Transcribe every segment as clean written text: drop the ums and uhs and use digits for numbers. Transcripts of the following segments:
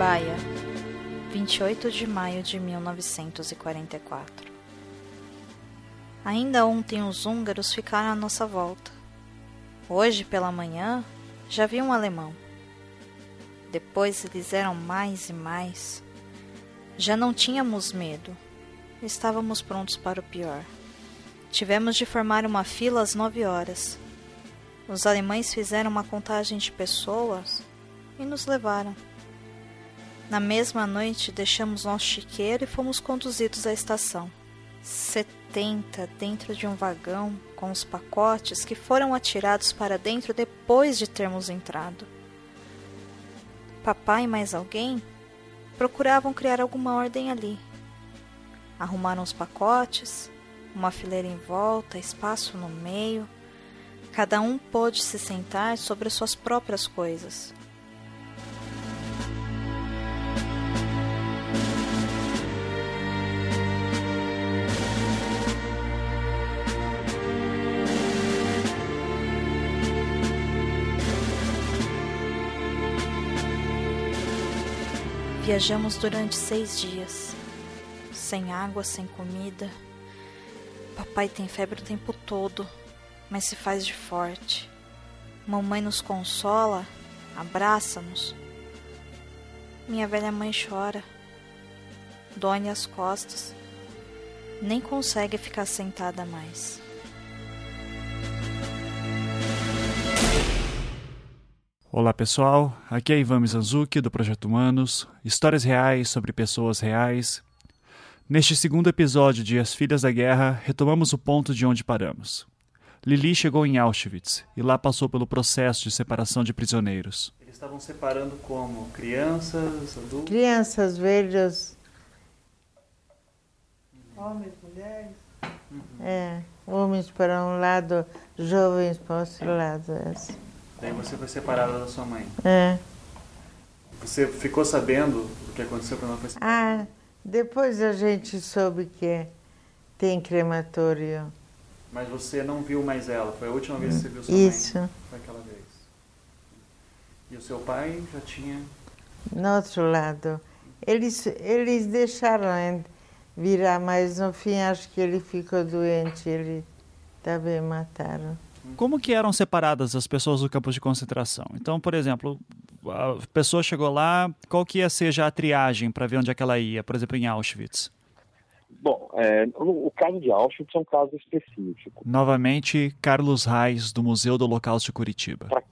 Baia, 28 de maio de 1944. Ainda ontem os húngaros ficaram à nossa volta. Hoje, pela manhã, já vi um alemão. Depois eles eram mais e mais. Já não tínhamos medo. Estávamos prontos para o pior. Tivemos de formar uma fila às 9 horas. Os alemães fizeram uma contagem de pessoas e nos levaram. Na mesma noite, deixamos nosso chiqueiro e fomos conduzidos à estação. 70 dentro de um vagão com os pacotes que foram atirados para dentro depois de termos entrado. Papai e mais alguém procuravam criar alguma ordem ali. Arrumaram os pacotes, uma fileira em volta, espaço no meio. Cada um pôde se sentar sobre as suas próprias coisas. Viajamos durante 6 dias, sem água, sem comida. Papai tem febre o tempo todo, mas se faz de forte. Mamãe nos consola, abraça-nos. Minha velha mãe chora, dói-lhe as costas, nem consegue ficar sentada mais. Olá pessoal, aqui é Ivan Mizanzuki do Projeto Humanos, histórias reais sobre pessoas reais. Neste segundo episódio de As Filhas da Guerra, retomamos o ponto de onde paramos. Lili chegou em Auschwitz e lá passou pelo processo de separação de prisioneiros. Eles estavam separando como? Crianças, adultos? Crianças, velhas, homens, mulheres. Uhum. É, homens para um lado, jovens para outro lado, assim. Daí você foi separada da sua mãe? É. Você ficou sabendo o que aconteceu quando ela foi separada? Ah, depois a gente soube que tem crematório. Mas você não viu mais ela? Foi a última vez que você viu sua mãe? Isso. Foi aquela vez. E o seu pai já tinha? No outro lado. Eles deixaram virar, mas no fim acho que ele ficou doente. Ele também mataram. Como que eram separadas as pessoas do campo de concentração? Então, por exemplo, a pessoa chegou lá, qual que ia ser já a triagem para ver onde é que ela ia, por exemplo, em Auschwitz? Bom, o caso de Auschwitz é um caso específico. Novamente, Carlos Reis, do Museu do Holocausto de Curitiba. Para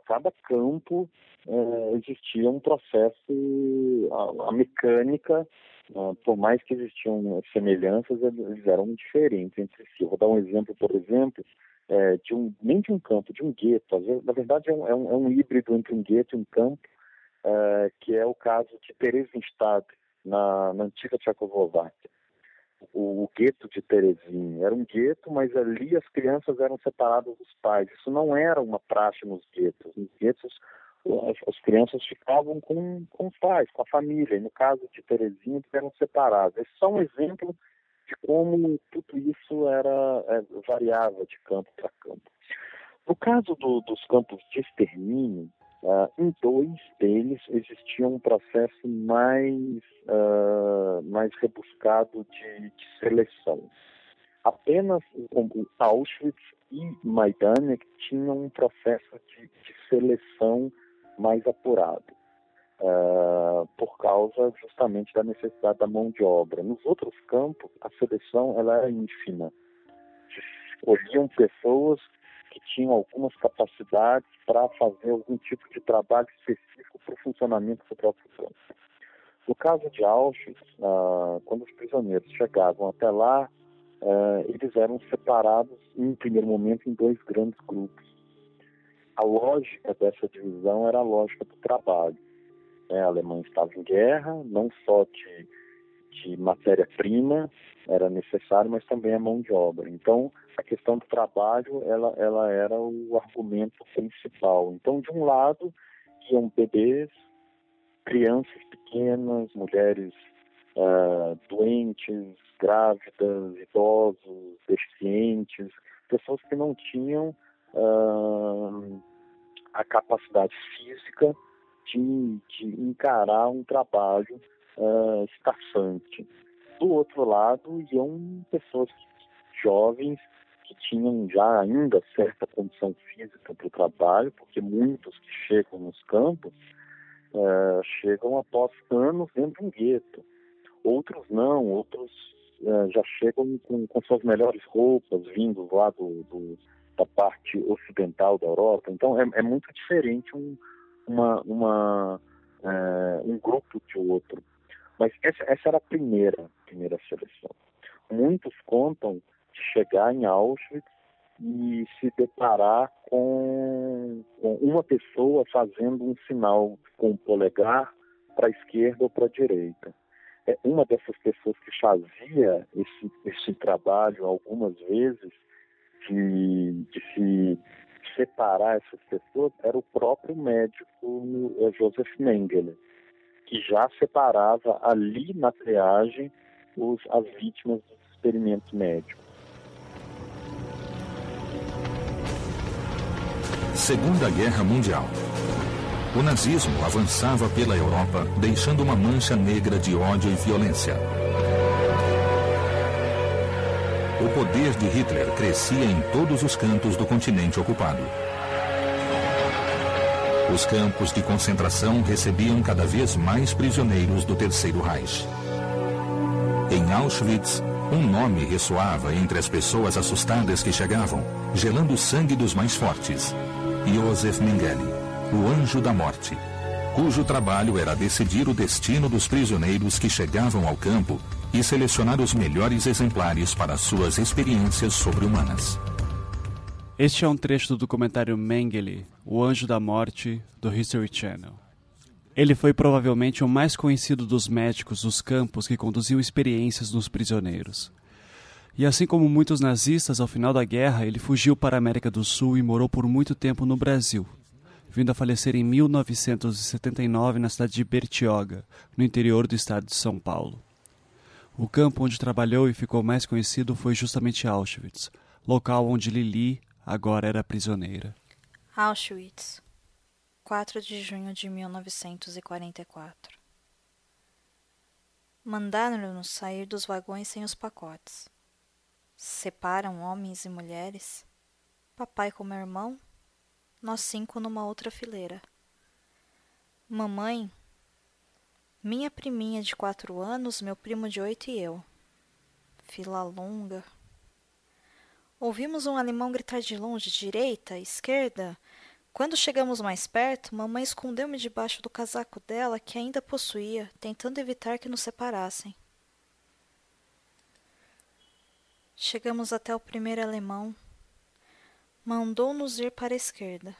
cada campo existia um processo, a mecânica. Por mais que existiam semelhanças, eles eram diferentes entre si. Eu vou dar um exemplo, por exemplo, nem de um campo, de um gueto. Na verdade, é um híbrido entre um gueto e um campo, que é o caso de Terezin, na antiga Tchecoslováquia. O gueto de Terezin era um gueto, mas ali as crianças eram separadas dos pais. Isso não era uma praxe nos guetos. Nos guetos, as crianças ficavam com os pais, com a família. E no caso de Terezinha, eles eram separados. Esse é só um exemplo de como tudo isso variava de campo para campo. No caso dos campos de extermínio, em 2 deles existia um processo mais rebuscado de seleção. Apenas Auschwitz e Majdanek tinham um processo de seleção mais apurado, por causa justamente da necessidade da mão de obra. Nos outros campos, a seleção ela era ínfima. Escolhiam pessoas que tinham algumas capacidades para fazer algum tipo de trabalho específico para o funcionamento do próprio campo. No caso de Auschwitz, quando os prisioneiros chegavam até lá, eles eram separados, em primeiro momento, em 2 grandes grupos. A lógica dessa divisão era a lógica do trabalho. A Alemanha estava em guerra, não só de matéria-prima era necessário, mas também a mão de obra. Então, a questão do trabalho ela era o argumento principal. Então, de um lado, iam bebês, crianças pequenas, mulheres doentes, grávidas, idosos, deficientes, pessoas que não tinham a capacidade física de encarar um trabalho estafante. Do outro lado, iam pessoas jovens que tinham já ainda certa condição física para o trabalho, porque muitos que chegam nos campos chegam após anos dentro de um gueto. Outros não, outros já chegam com suas melhores roupas, vindos lá da parte ocidental da Europa. Então é muito diferente um grupo de outro. Mas essa era a primeira seleção. Muitos contam de chegar em Auschwitz e se deparar com uma pessoa fazendo um sinal com o polegar para a esquerda ou para a direita. É uma dessas pessoas que fazia esse trabalho algumas vezes de se separar essas pessoas era o próprio médico Joseph Mengele, que já separava ali na triagem as vítimas dos experimentos médicos. Segunda Guerra Mundial. O nazismo avançava pela Europa, deixando uma mancha negra de ódio e violência. O poder de Hitler crescia em todos os cantos do continente ocupado. Os campos de concentração recebiam cada vez mais prisioneiros do Terceiro Reich. Em Auschwitz, um nome ressoava entre as pessoas assustadas que chegavam, gelando o sangue dos mais fortes: Joseph Mengele, o Anjo da Morte, cujo trabalho era decidir o destino dos prisioneiros que chegavam ao campo e selecionar os melhores exemplares para suas experiências sobre-humanas. Este é um trecho do documentário Mengele, O Anjo da Morte, do History Channel. Ele foi provavelmente o mais conhecido dos médicos dos campos que conduziam experiências nos prisioneiros. E assim como muitos nazistas, ao final da guerra, ele fugiu para a América do Sul e morou por muito tempo no Brasil, vindo a falecer em 1979 na cidade de Bertioga, no interior do estado de São Paulo. O campo onde trabalhou e ficou mais conhecido foi justamente Auschwitz, local onde Lili agora era prisioneira. Auschwitz, 4 de junho de 1944. Mandaram-nos sair dos vagões sem os pacotes. Separam homens e mulheres? Papai com meu irmão? Nós 5 numa outra fileira. Mamãe, minha priminha de 4 anos, meu primo de 8 e eu. Fila longa. Ouvimos um alemão gritar de longe, direita, esquerda. Quando chegamos mais perto, mamãe escondeu-me debaixo do casaco dela, que ainda possuía, tentando evitar que nos separassem. Chegamos até o primeiro alemão. Mandou-nos ir para a esquerda.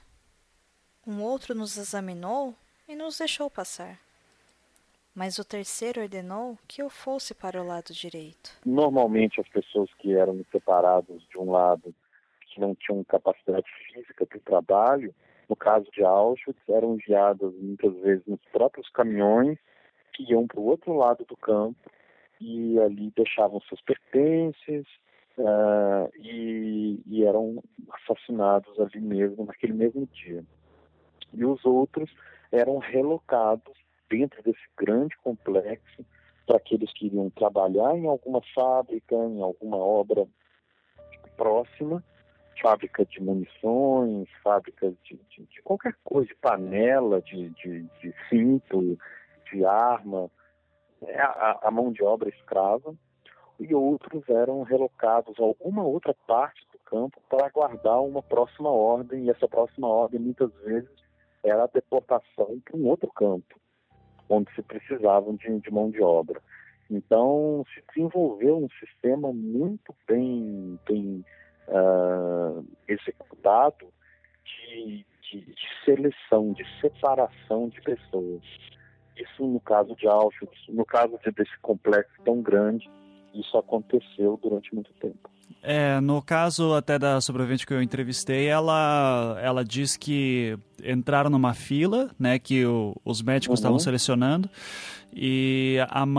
Um outro nos examinou e nos deixou passar. Mas o terceiro ordenou que eu fosse para o lado direito. Normalmente as pessoas que eram separadas de um lado, que não tinham capacidade física para o trabalho, no caso de Auschwitz, eram enviadas muitas vezes nos próprios caminhões que iam para o outro lado do campo e ali deixavam seus pertences, e eram assassinados ali mesmo, naquele mesmo dia. E os outros eram relocados dentro desse grande complexo para aqueles que iriam trabalhar em alguma fábrica, em alguma obra próxima, fábrica de munições, fábrica de qualquer coisa, de panela, de cinto, de arma, a mão de obra escrava. E outros eram relocados a alguma outra parte do campo para aguardar uma próxima ordem, e essa próxima ordem muitas vezes era a deportação para um outro campo, onde se precisavam de mão de obra. Então se desenvolveu um sistema muito bem executado de seleção, de separação de pessoas. Isso no caso de Auschwitz, no caso desse complexo tão grande, isso aconteceu durante muito tempo. No caso até da sobrevivente que eu entrevistei, ela diz que entraram numa fila, né, que os médicos estavam selecionando, e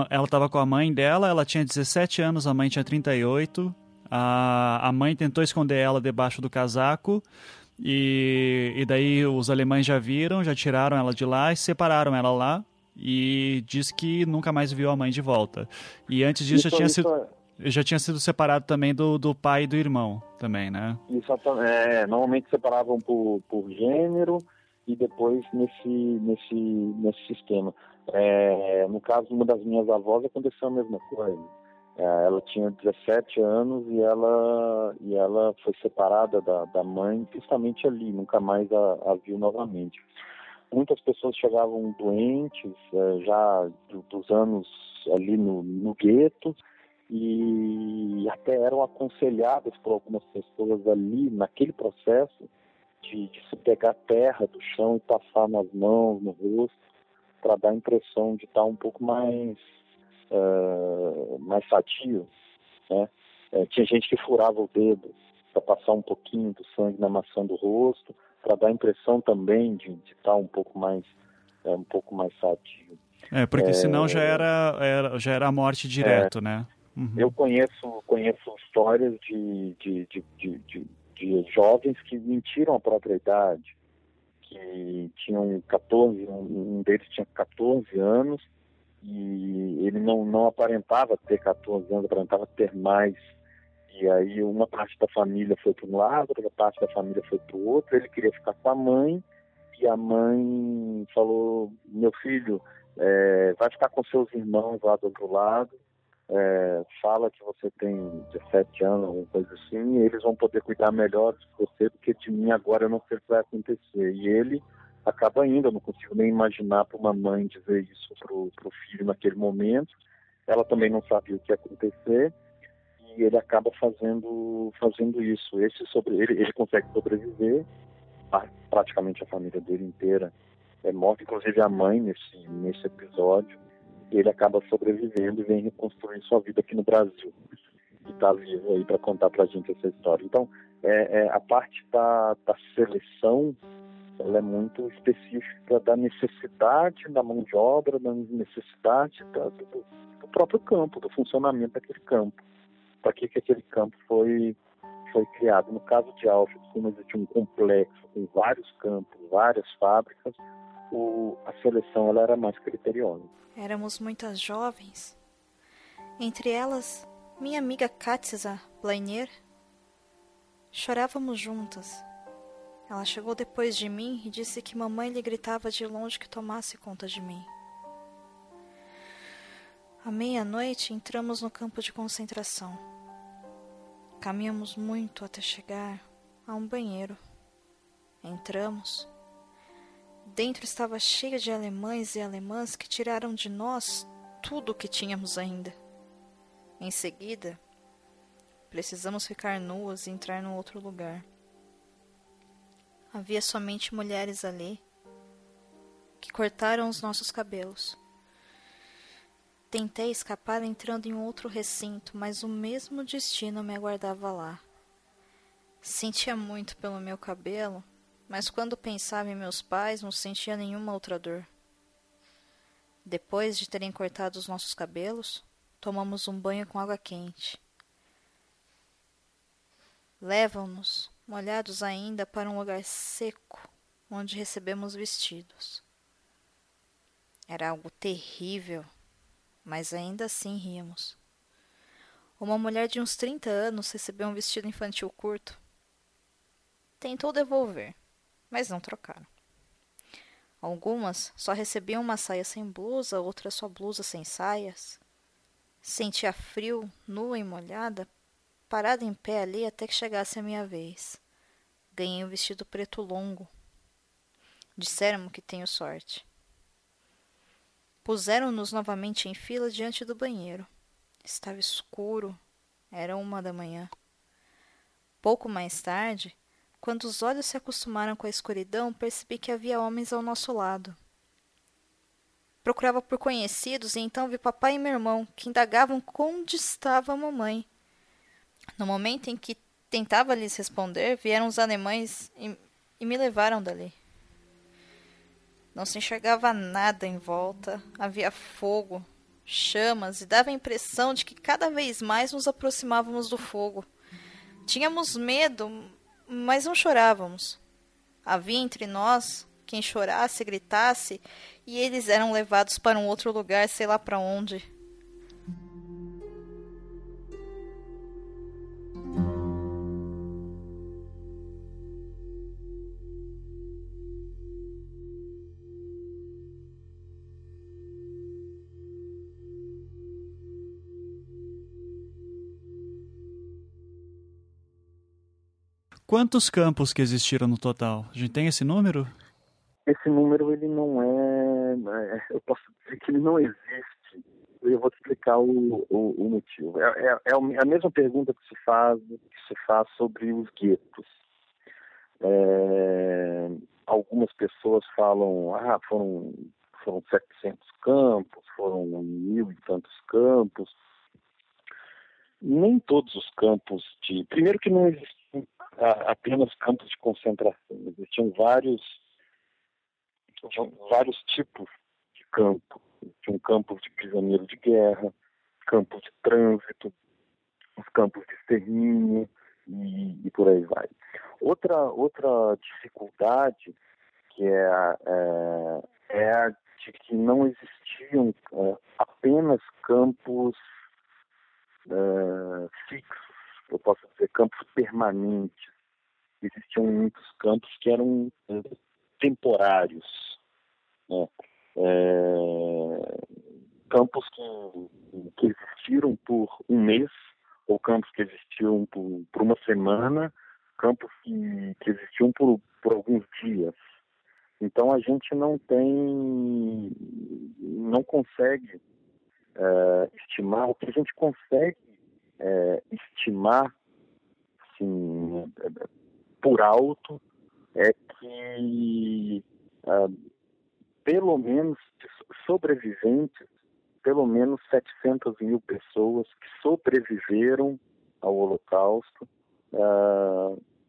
ela estava com a mãe dela, ela tinha 17 anos, a mãe tinha 38, a mãe tentou esconder ela debaixo do casaco, E daí os alemães já viram, já tiraram ela de lá e separaram ela lá. E diz que nunca mais viu a mãe de volta. E antes disso já tinha sido separado também do pai e do irmão também, né? Exatamente. É, normalmente separavam por gênero e depois nesse sistema. É, no caso de uma das minhas avós aconteceu a mesma coisa. É, ela tinha 17 anos e ela foi separada da mãe justamente ali, nunca mais a viu novamente. Muitas pessoas chegavam doentes, já dos anos ali no gueto, e até eram aconselhadas por algumas pessoas ali, naquele processo, de se pegar terra do chão e passar nas mãos, no rosto, para dar a impressão de estar um pouco mais sadio, né? Tinha gente que furava o dedo para passar um pouquinho do sangue na maçã do rosto, para dar a impressão também de estar um pouco mais sadio. É, porque senão já era a morte direto, né? Uhum. Eu conheço histórias de jovens que mentiram a própria idade, que tinham 14, um deles tinha 14 anos e ele não aparentava ter 14 anos, aparentava ter mais. E aí uma parte da família foi para um lado, outra parte da família foi para o outro. Ele queria ficar com a mãe e a mãe falou: meu filho, vai ficar com seus irmãos lá do outro lado, fala que você tem 17 anos, alguma coisa assim, e eles vão poder cuidar melhor de você, porque de mim agora eu não sei o que vai acontecer. E ele acaba indo, eu não consigo nem imaginar para uma mãe dizer isso para o filho naquele momento. Ela também não sabia o que ia acontecer. E ele acaba fazendo isso. Ele consegue sobreviver, praticamente a família dele inteira é morta, inclusive a mãe nesse episódio. Ele acaba sobrevivendo e vem reconstruir sua vida aqui no Brasil. E está vivo aí para contar para a gente essa história. Então, a parte da seleção, ela é muito específica da necessidade da mão de obra, da necessidade do próprio campo, do funcionamento daquele campo. Para que aquele campo foi criado. No caso de Auschwitz, como existia um complexo com vários campos, várias fábricas, a seleção ela era mais criteriosa. Éramos muitas jovens, entre elas minha amiga Katza Blainer. Chorávamos juntas. Ela chegou depois de mim e disse que mamãe lhe gritava de longe que tomasse conta de mim. À meia-noite entramos no campo de concentração. Caminhamos muito até chegar a um banheiro. Entramos. Dentro estava cheio de alemães e alemãs que tiraram de nós tudo o que tínhamos ainda. Em seguida, precisamos ficar nuas e entrar num outro lugar. Havia somente mulheres ali que cortaram os nossos cabelos. Tentei escapar entrando em outro recinto, mas o mesmo destino me aguardava lá. Sentia muito pelo meu cabelo, mas quando pensava em meus pais, não sentia nenhuma outra dor. Depois de terem cortado os nossos cabelos, tomamos um banho com água quente. Levam-nos, molhados ainda, para um lugar seco, onde recebemos vestidos. Era algo terrível. Mas ainda assim ríamos. Uma mulher de uns 30 anos recebeu um vestido infantil curto. Tentou devolver, mas não trocaram. Algumas só recebiam uma saia sem blusa, outras só blusa sem saias. Sentia frio, nua e molhada, parada em pé ali até que chegasse a minha vez. Ganhei um vestido preto longo. Disseram-me que tenho sorte. Puseram-nos novamente em fila diante do banheiro. Estava escuro. Era 1h da manhã. Pouco mais tarde, quando os olhos se acostumaram com a escuridão, percebi que havia homens ao nosso lado. Procurava por conhecidos e então vi papai e meu irmão, que indagavam onde estava a mamãe. No momento em que tentava lhes responder, vieram os alemães e me levaram dali. Não se enxergava nada em volta, havia fogo, chamas, e dava a impressão de que cada vez mais nos aproximávamos do fogo. Tínhamos medo, mas não chorávamos. Havia entre nós quem chorasse, gritasse, e eles eram levados para um outro lugar, sei lá para onde. Quantos campos que existiram no total? A gente tem esse número? Esse número, ele não é... Eu posso dizer que ele não existe. Eu vou te explicar o motivo. É a mesma pergunta que se faz sobre os guetos. Algumas pessoas falam, foram 700 campos, foram 1.000 e tantos campos. Nem todos os campos de... Primeiro que não existiam apenas campos de concentração. Existiam vários tipos de campo. Tinha um campo de prisioneiro de guerra, campos de trânsito, os campos de extermínio e por aí vai. Outra dificuldade que é a de que não existiam apenas campos fixos, eu posso dizer, campos permanentes. Existiam muitos campos que eram temporários, né? Campos que existiram por um mês, ou campos que existiam por uma semana, campos que existiam por alguns dias. Então a gente não consegue estimar. O que a gente consegue estimar assim, por alto, é que pelo menos sobreviventes, pelo menos 700 mil pessoas que sobreviveram ao Holocausto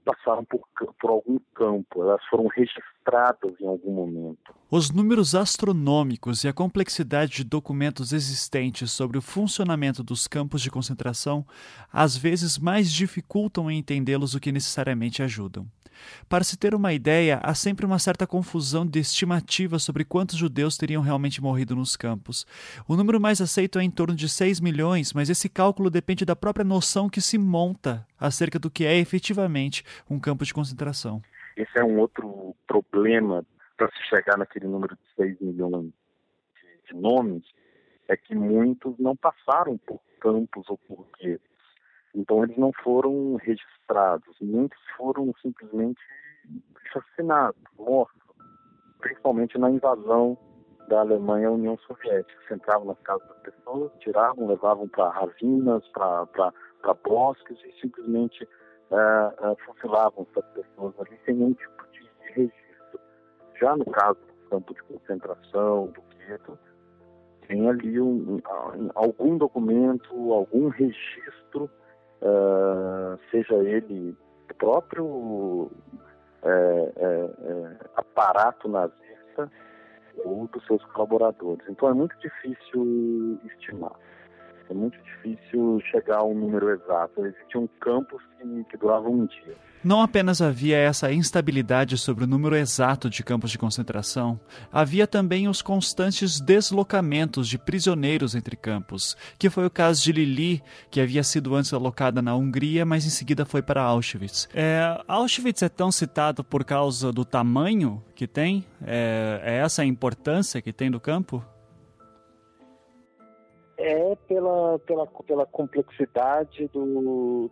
passaram por algum campo, elas foram registradas em algum momento. Os números astronômicos e a complexidade de documentos existentes sobre o funcionamento dos campos de concentração às vezes mais dificultam em entendê-los do que necessariamente ajudam. Para se ter uma ideia, há sempre uma certa confusão de estimativa sobre quantos judeus teriam realmente morrido nos campos. O número mais aceito é em torno de 6 milhões, mas esse cálculo depende da própria noção que se monta acerca do que é efetivamente um campo de concentração. Esse é um outro problema para se chegar naquele número de 6 milhões de nomes, é que muitos não passaram por campos ou por guetos. Então eles não foram registrados, muitos foram simplesmente assassinados, mortos, principalmente na invasão da Alemanha à União Soviética. Eles entravam nas casas das pessoas, tiravam, levavam para ravinas, para bosques e simplesmente fuzilavam essas pessoas ali sem nenhum tipo de registro. Já no caso do campo de concentração, do gueto, tem ali algum documento, algum registro, seja ele o próprio aparato nazista ou dos seus colaboradores. Então é muito difícil estimar. É muito difícil chegar a um número exato. Existiam campos que duravam um dia. Não apenas havia essa instabilidade sobre o número exato de campos de concentração, havia também os constantes deslocamentos de prisioneiros entre campos, que foi o caso de Lili, que havia sido antes alocada na Hungria, mas em seguida foi para Auschwitz. Auschwitz é tão citado por causa do tamanho que tem? É essa a importância que tem do campo? É pela complexidade do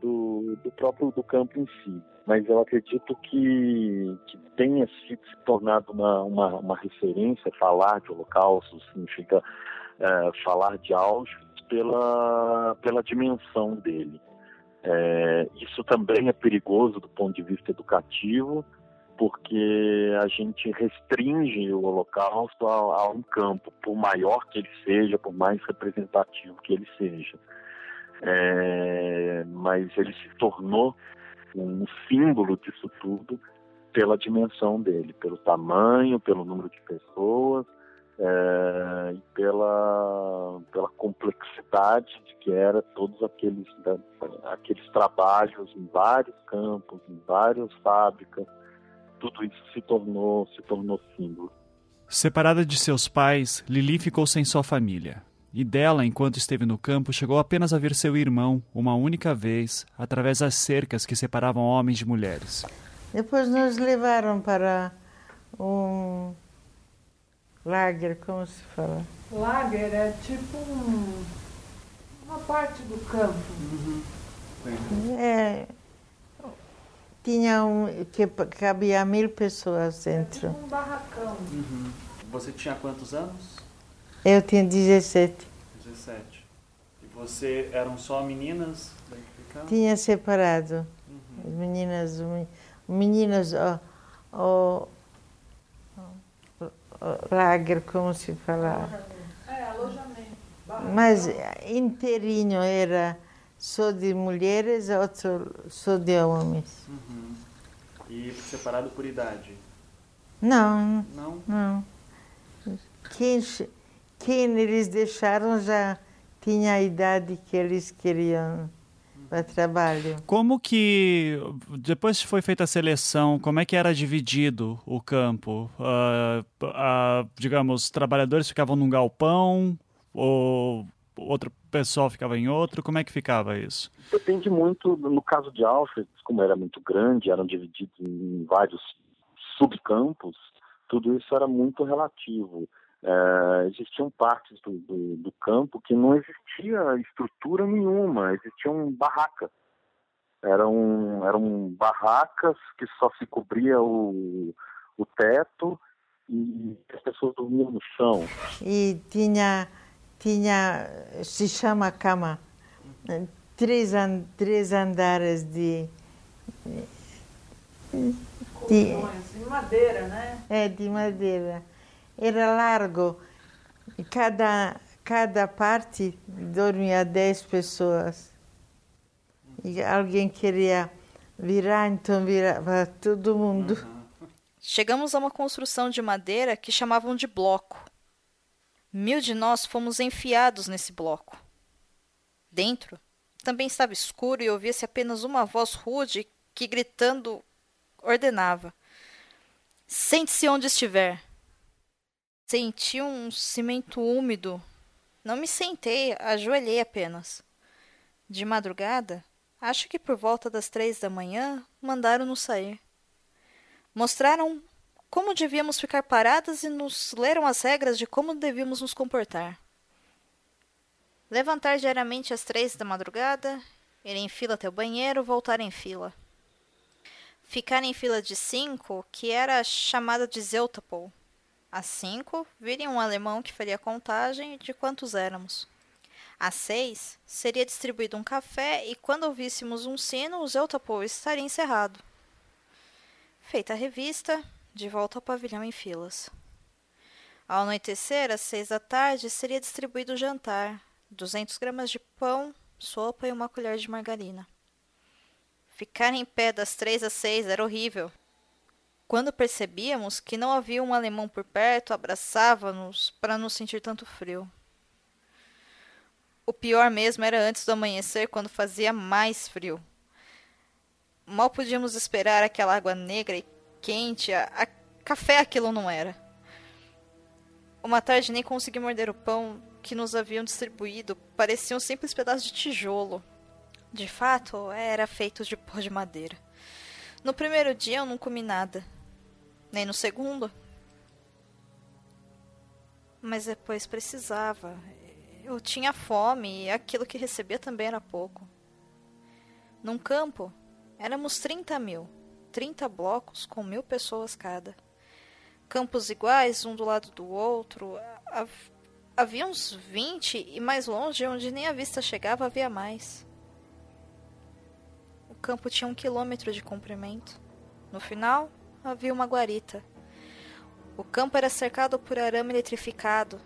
próprio do campo em si. Mas eu acredito que tenha se tornado uma referência falar de Holocausto, significa falar de Auschwitz pela dimensão dele. Isso também é perigoso do ponto de vista educativo, porque a gente restringe o Holocausto a um campo, por maior que ele seja, por mais representativo que ele seja. Mas ele se tornou um símbolo disso tudo pela dimensão dele, pelo tamanho, pelo número de pessoas, e pela complexidade de que era todos aqueles trabalhos em vários campos, em várias fábricas, tudo isso se tornou símbolo. Separada de seus pais, Lili ficou sem sua família. E dela, enquanto esteve no campo, chegou apenas a ver seu irmão, uma única vez, através das cercas que separavam homens de mulheres. Depois nos levaram para um lager, como se fala? Lager é tipo uma parte do campo. Uhum. É, tinha que cabia 1000 pessoas dentro. É tipo um barracão. Uhum. Você tinha quantos anos? Eu tinha 17. 17. E você, eram só meninas? Tinha separado. Uhum. Meninas, lager, como se falava. É, alojamento. Mas inteirinho era só de mulheres, outro só de homens. Uhum. E separado por idade? Não. Não? Não. Quem eles deixaram já tinha a idade que eles queriam para trabalho. Como que, depois que foi feita a seleção, como é que era dividido o campo? Digamos, trabalhadores ficavam num galpão, ou outro pessoal ficava em outro? Como é que ficava isso? Depende muito, no caso de Auschwitz, como era muito grande, eram divididos em vários subcampos, tudo isso era muito relativo. Existiam partes do campo que não existia estrutura nenhuma, existiam barracas. Eram barracas que só se cobria o teto e as pessoas dormiam no chão. E tinha se chama cama, três andares de madeira, né? É, de madeira. Era largo, cada parte dormia 10 pessoas. E alguém queria virar, então virava todo mundo. Chegamos a uma construção de madeira que chamavam de bloco. 1000 de nós fomos enfiados nesse bloco. Dentro, também estava escuro e ouvia-se apenas uma voz rude que, gritando, ordenava: "Sente-se onde estiver." Senti um cimento úmido. Não me sentei, ajoelhei apenas. De madrugada, acho que por volta das 3 da manhã, mandaram-nos sair. Mostraram como devíamos ficar paradas e nos leram as regras de como devíamos nos comportar. Levantar diariamente às 3 da madrugada, ir em fila até o banheiro, voltar em fila. Ficar em fila de 5, que era chamada de Zählappell. Às 5, viria um alemão que faria contagem de quantos éramos. Às 6, seria distribuído um café e, quando ouvíssemos um sino, o Zählappell estaria encerrado. Feita a revista, de volta ao pavilhão em filas. Ao anoitecer, às 6 da tarde, seria distribuído o jantar, 200 gramas de pão, sopa e uma colher de margarina. Ficar em pé das 3 às 6 era horrível. Quando percebíamos que não havia um alemão por perto, abraçava-nos para não sentir tanto frio. O pior mesmo era antes do amanhecer, quando fazia mais frio. Mal podíamos esperar aquela água negra e quente, a café aquilo não era. Uma tarde nem consegui morder o pão que nos haviam distribuído, parecia um simples pedaço de tijolo. De fato, era feito de pó de madeira. No primeiro dia eu não comi nada, nem no segundo. Mas depois precisava. Eu tinha fome e aquilo que recebia também era pouco. Num campo, éramos 30.000, 30 blocos com 1000 pessoas cada. Campos iguais, um do lado do outro. Havia uns 20 e mais longe, onde nem a vista chegava, havia mais. O campo tinha 1 quilômetro de comprimento. No final, havia uma guarita. O campo era cercado por arame eletrificado.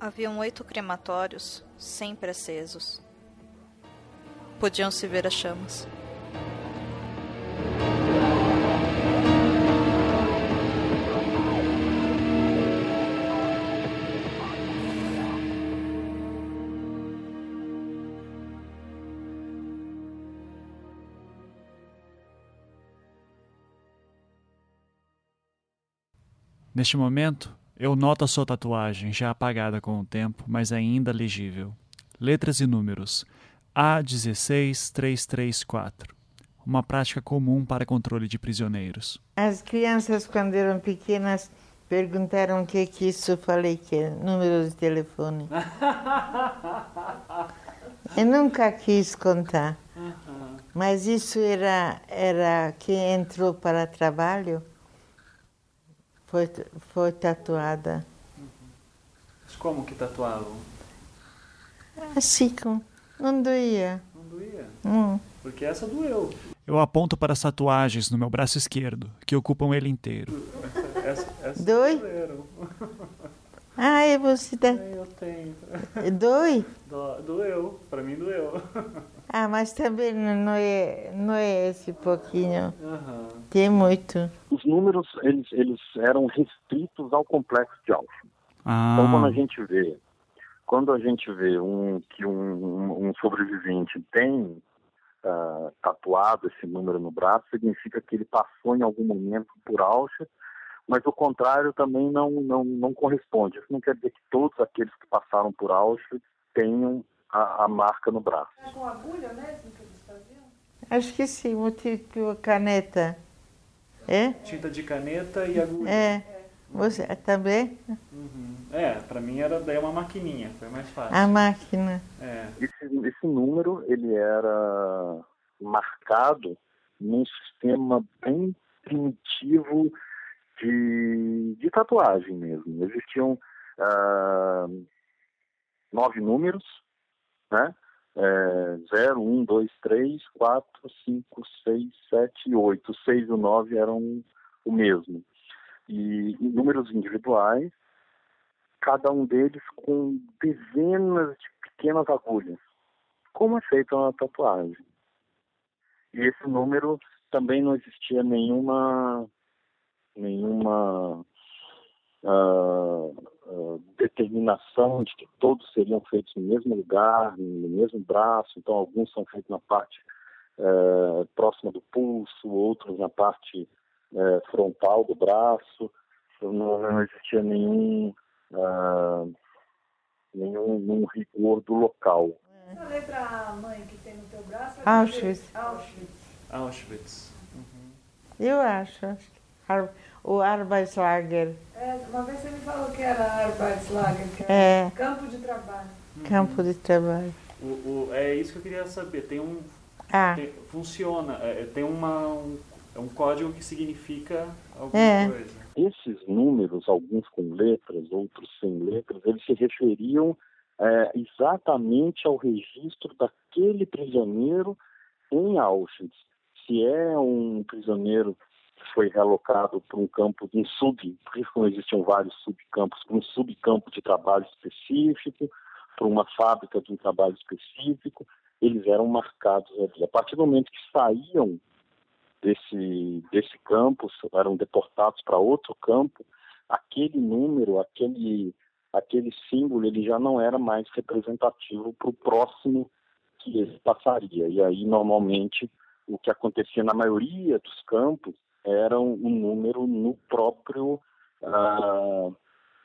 Haviam 8 crematórios, sempre acesos. Podiam-se ver as chamas. Neste momento, eu noto a sua tatuagem, já apagada com o tempo, mas ainda legível. Letras e números. A16334. Uma prática comum para controle de prisioneiros. As crianças, quando eram pequenas, perguntaram o que que isso eu falei, que era número de telefone. Eu nunca quis contar. Mas isso era quem entrou para trabalho, foi tatuada. Mas como que tatuavam? Assim, não doía. Não doía? Não. Porque essa doeu. Eu aponto para as tatuagens no meu braço esquerdo, que ocupam ele inteiro. Essa doi? Ah, é você... Eu tenho. Doi? Doeu. Para mim doeu. Ah, mas também não é esse pouquinho. Uhum. Tem muito. Os números, eles eram restritos ao complexo de Auschwitz. Ah. Então, quando a gente vê que um sobrevivente tem tatuado esse número no braço, significa que ele passou em algum momento por Auschwitz, mas o contrário também não corresponde. Isso não quer dizer que todos aqueles que passaram por Auschwitz tenham a marca no braço. É com agulha mesmo que eles faziam? Acho que sim, tipo caneta. É? Tinta de caneta e agulha. É. Você também? Uhum. É, para mim era daí uma maquininha, foi mais fácil. A máquina. É. Esse número, ele era marcado num sistema bem primitivo de tatuagem mesmo. Existiam 9 números, né? 0, 1, 2, 3, 4, 5, 6, 7, 8. O 6 e o 9 eram o mesmo. E em números individuais, cada um deles com dezenas de pequenas agulhas, como é feita uma tatuagem. E esse número também não existia nenhuma determinação de que todos seriam feitos no mesmo lugar, no mesmo braço. Então, alguns são feitos na parte próxima do pulso, outros na parte frontal do braço. Não existia nenhum rigor do local. Essa letra A, mãe, que tem no teu braço... Auschwitz. Uhum. Eu acho. O Arbeitslager. Uma vez você me falou que era Arbeitslager, que era campo de trabalho. Uhum. Campo de trabalho. É isso que eu queria saber. Tem um... funciona. Tem um código que significa alguma coisa. Esses números, alguns com letras, outros sem letras, eles se referiam exatamente ao registro daquele prisioneiro em Auschwitz. Se é um prisioneiro que foi relocado para um campo de um porque existiam vários subcampos, para um subcampo de trabalho específico, para uma fábrica de um trabalho específico, eles eram marcados ali. A partir do momento que saíam desse campo, eram deportados para outro campo, aquele número, aquele símbolo, ele já não era mais representativo para o próximo que ele passaria. E aí, normalmente, o que acontecia na maioria dos campos era um número no próprio,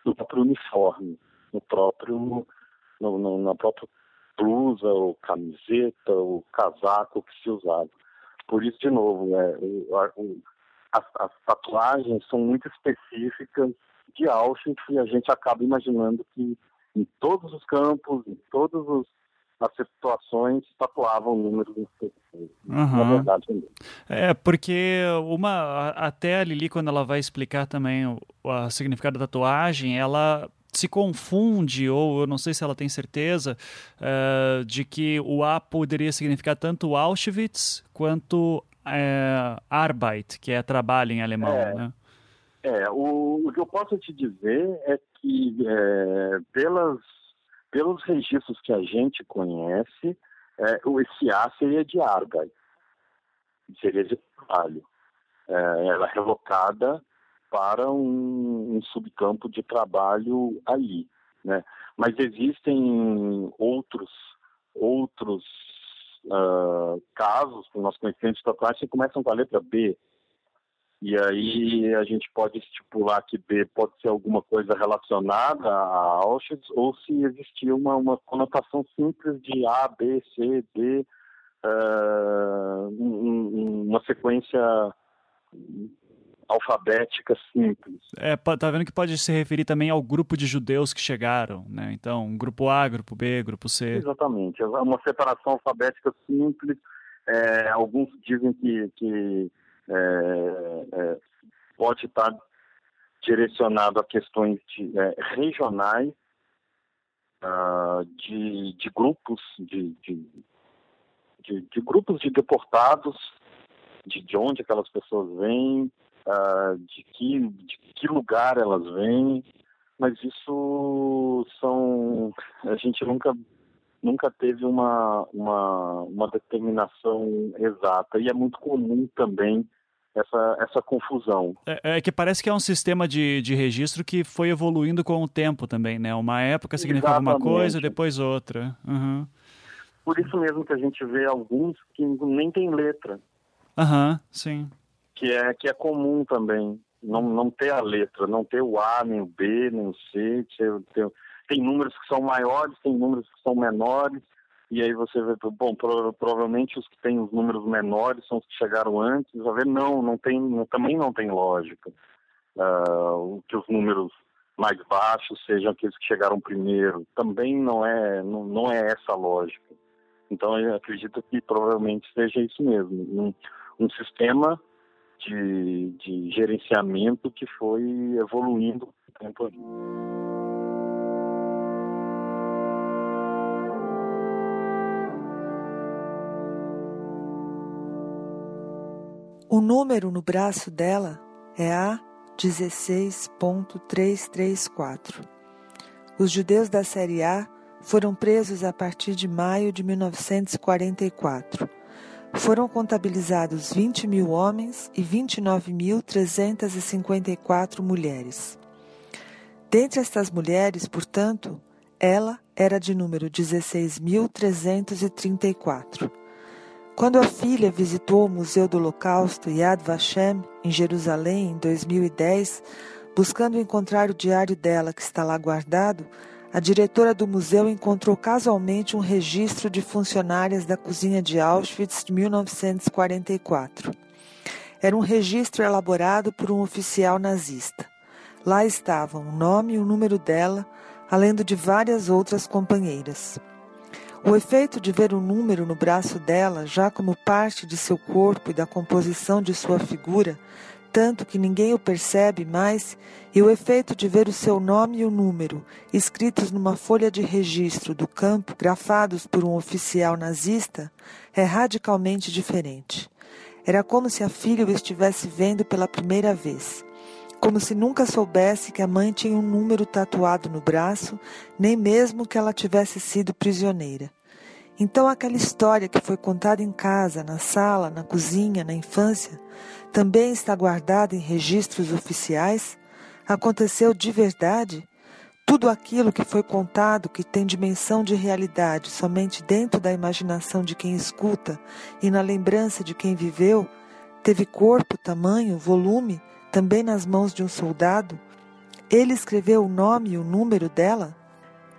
no próprio uniforme, na própria blusa, ou camiseta, ou casaco que se usava. Por isso, de novo, as tatuagens são muito específicas de Auschwitz e a gente acaba imaginando que em todos os campos, em todas as situações, tatuavam números específicos. Uhum. Na verdade, mesmo. É, porque até a Lili, quando ela vai explicar também o significado da tatuagem, ela se confunde, ou eu não sei se ela tem certeza, de que o A poderia significar tanto Auschwitz quanto Arbeit, que é trabalho em alemão, né? O que eu posso te dizer é que pelos registros que a gente conhece, esse A seria de Arbeit, seria de trabalho. Ela é relocada para um subcampo de trabalho ali, né? Mas existem outros casos que nós conhecemos de tatuagem que começam com a letra B. E aí a gente pode estipular que B pode ser alguma coisa relacionada a Auschwitz, ou se existir uma conotação simples de A, B, C, D, uma sequência alfabética simples. É, tá vendo que pode se referir também ao grupo de judeus que chegaram, né? Então, grupo A, grupo B, grupo C. Exatamente, uma separação alfabética simples. É, alguns dizem que pode estar direcionado a questões regionais, de grupos de deportados, de onde aquelas pessoas vêm, de que lugar elas vêm, mas isso a gente nunca teve uma determinação exata. E é muito comum também essa confusão. É que parece que é um sistema de registro que foi evoluindo com o tempo também, né? Uma época significava uma coisa, depois outra. Uhum. Por isso mesmo que a gente vê alguns que nem tem letra. Aham, uhum, sim. Que é comum também, não ter a letra, não ter o A, nem o B, nem o C, tem números que são maiores, tem números que são menores, e aí você vê, bom, provavelmente os que têm os números menores são os que chegaram antes, a ver, também não tem lógica que os números mais baixos sejam aqueles que chegaram primeiro, também não é essa a lógica. Então eu acredito que provavelmente seja isso mesmo, um sistema de gerenciamento que foi evoluindo o tempo ali. O número no braço dela é A16.334. Os judeus da série A foram presos a partir de maio de 1944. Foram contabilizados 20 mil homens e 29.354 mulheres. Dentre estas mulheres, portanto, ela era de número 16.334. Quando a filha visitou o Museu do Holocausto Yad Vashem, em Jerusalém, em 2010, buscando encontrar o diário dela que está lá guardado, a diretora do museu encontrou casualmente um registro de funcionárias da cozinha de Auschwitz de 1944. Era um registro elaborado por um oficial nazista. Lá estavam o nome e o número dela, além de várias outras companheiras. O efeito de ver o número no braço dela, já como parte de seu corpo e da composição de sua figura, tanto que ninguém o percebe mais, e o efeito de ver o seu nome e o número, escritos numa folha de registro do campo, grafados por um oficial nazista, é radicalmente diferente. Era como se a filha o estivesse vendo pela primeira vez. Como se nunca soubesse que a mãe tinha um número tatuado no braço, nem mesmo que ela tivesse sido prisioneira. Então aquela história que foi contada em casa, na sala, na cozinha, na infância, também está guardada em registros oficiais? Aconteceu de verdade? Tudo aquilo que foi contado, que tem dimensão de realidade somente dentro da imaginação de quem escuta e na lembrança de quem viveu, teve corpo, tamanho, volume, também nas mãos de um soldado? Ele escreveu o nome e o número dela?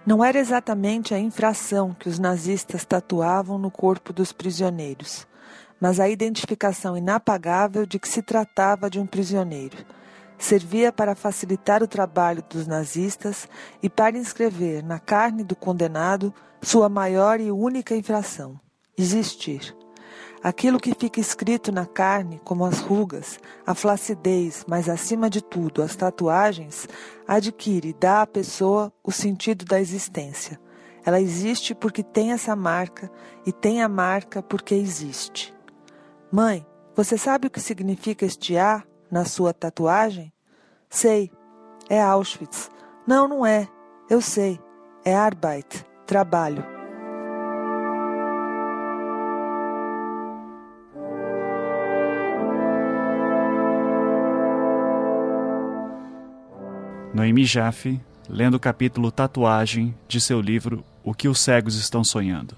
Não era exatamente a infração que os nazistas tatuavam no corpo dos prisioneiros, mas a identificação inapagável de que se tratava de um prisioneiro. Servia para facilitar o trabalho dos nazistas e para inscrever na carne do condenado sua maior e única infração: existir. Aquilo que fica escrito na carne, como as rugas, a flacidez, mas acima de tudo as tatuagens, adquire e dá à pessoa o sentido da existência. Ela existe porque tem essa marca e tem a marca porque existe. Mãe, você sabe o que significa este A na sua tatuagem? Sei, é Auschwitz. Não, não é. Eu sei, é Arbeit, trabalho. Noemi Jaffe, lendo o capítulo Tatuagem de seu livro O que os cegos estão sonhando.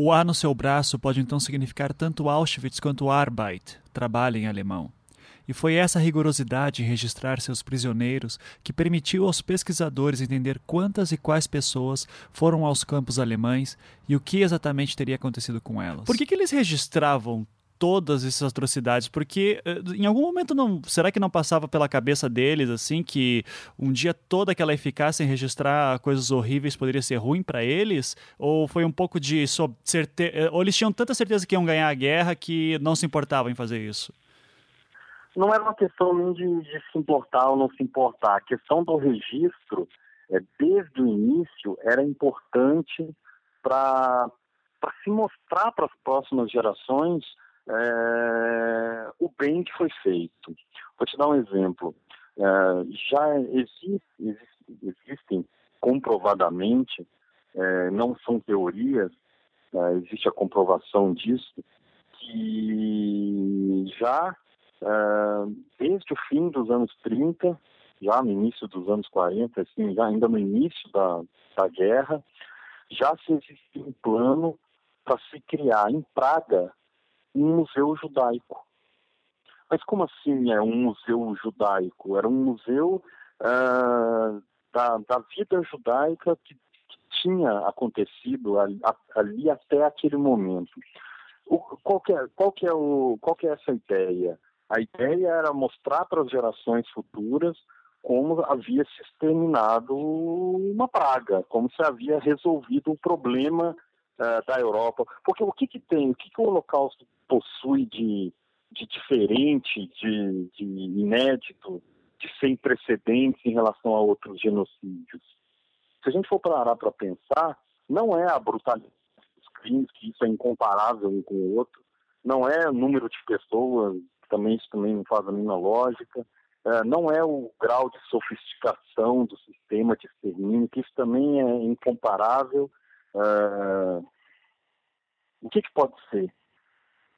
O A no seu braço pode então significar tanto Auschwitz quanto Arbeit, trabalho em alemão. E foi essa rigorosidade em registrar seus prisioneiros que permitiu aos pesquisadores entender quantas e quais pessoas foram aos campos alemães e o que exatamente teria acontecido com elas. Por que eles registravam todas essas atrocidades? Porque em algum momento, será que não passava pela cabeça deles assim que um dia toda aquela eficácia em registrar coisas horríveis poderia ser ruim para eles? Ou foi um pouco de certeza, ou eles tinham tanta certeza que iam ganhar a guerra que não se importavam em fazer isso? Não era uma questão nem de se importar ou não se importar. A questão do registro, desde o início, era importante para se mostrar para as próximas gerações o bem que foi feito. Vou te dar um exemplo. Já existem comprovadamente, não são teorias, existe a comprovação disso, que já... desde o fim dos anos 30, já no início dos anos 40, assim, já ainda no início da guerra, já se existia um plano para se criar em Praga um museu judaico. Mas como assim é um museu judaico? Era um museu da vida judaica que tinha acontecido ali até aquele momento. Qual que é essa ideia? A ideia era mostrar para as gerações futuras como havia se exterminado uma praga, como se havia resolvido um problema da Europa. Porque o que o Holocausto possui de diferente, de inédito, de sem precedentes em relação a outros genocídios? Se a gente for parar para pensar, não é a brutalidade dos crimes, que isso é incomparável um com o outro, não é o número de pessoas, isso também não faz a mínima lógica, não é o grau de sofisticação do sistema de extermínio, que isso também é incomparável. O que pode ser?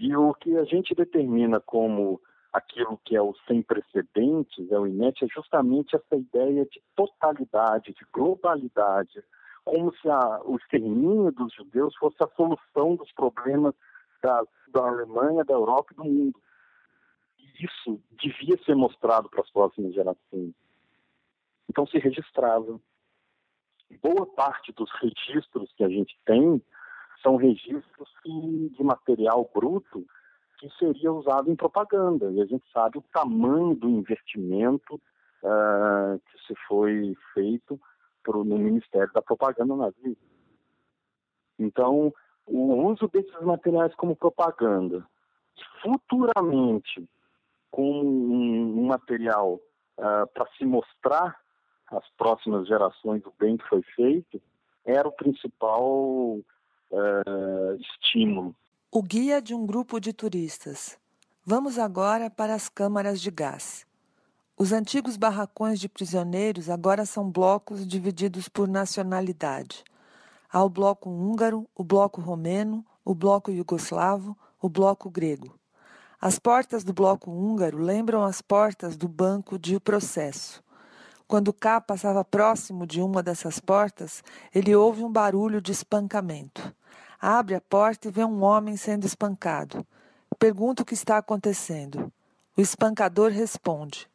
E o que a gente determina como aquilo que é o sem precedentes, é o inédito, é justamente essa ideia de totalidade, de globalidade, como se o extermínio dos judeus fosse a solução dos problemas da Alemanha, da Europa e do mundo. Isso devia ser mostrado para as próximas gerações. Então se registrava. Boa parte dos registros que a gente tem são registros de material bruto que seria usado em propaganda. E a gente sabe o tamanho do investimento que se foi feito no Ministério da Propaganda nazista. Então, o uso desses materiais como propaganda, futuramente como um material para se mostrar às próximas gerações do bem que foi feito, era o principal estímulo. O guia de um grupo de turistas. Vamos agora para as câmaras de gás. Os antigos barracões de prisioneiros agora são blocos divididos por nacionalidade. Há o bloco húngaro, o bloco romeno, o bloco iugoslavo, o bloco grego. As portas do bloco húngaro lembram as portas do banco de O Processo. Quando K passava próximo de uma dessas portas, ele ouve um barulho de espancamento. Abre a porta e vê um homem sendo espancado. Pergunta o que está acontecendo. O espancador responde: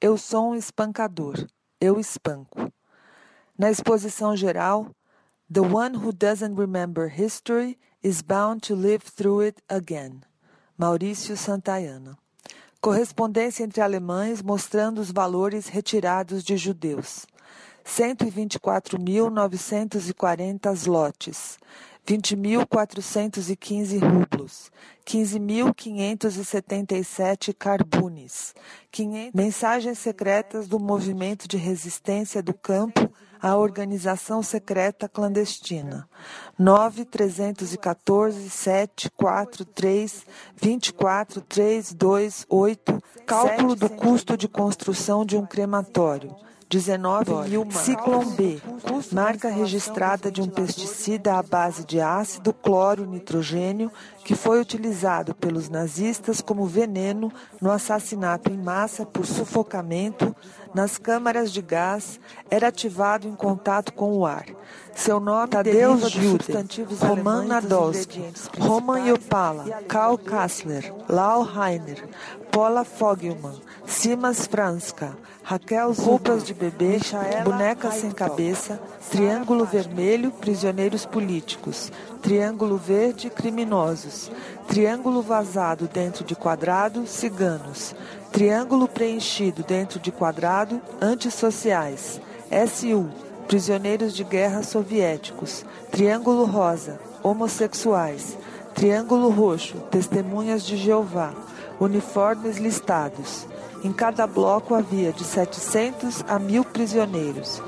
"Eu sou um espancador. Eu espanco." Na exposição geral, "The one who doesn't remember history is bound to live through it again." Maurício Santayana. Correspondência entre alemães mostrando os valores retirados de judeus. 124.940 zlotes, 20.415 rublos, 15.577 carbunes. Mensagens secretas do movimento de resistência do campo à organização secreta clandestina. 9344743243288. Cálculo do custo de construção de um crematório. 19.000. Ciclone B, marca registrada de um pesticida à base de ácido, cloro, nitrogênio que foi utilizado pelos nazistas como veneno no assassinato em massa por sufocamento nas câmaras de gás, era ativado em contato com o ar. Seu nome Tadeusz Juden, Roman Nadolski, Roman Yopala, Karl Kassler, Lau Heiner, Paula Fogelmann, Simas Franska, Raquel Zuma, roupas de bebê, bonecas sem cabeça, triângulo vermelho, prisioneiros políticos, triângulo verde, criminosos, triângulo vazado dentro de quadrado, ciganos, triângulo preenchido dentro de quadrado, antissociais, SU, prisioneiros de guerra soviéticos, triângulo rosa, homossexuais, triângulo roxo, testemunhas de Jeová, uniformes listados. Em cada bloco havia de 700 a 1.000 prisioneiros.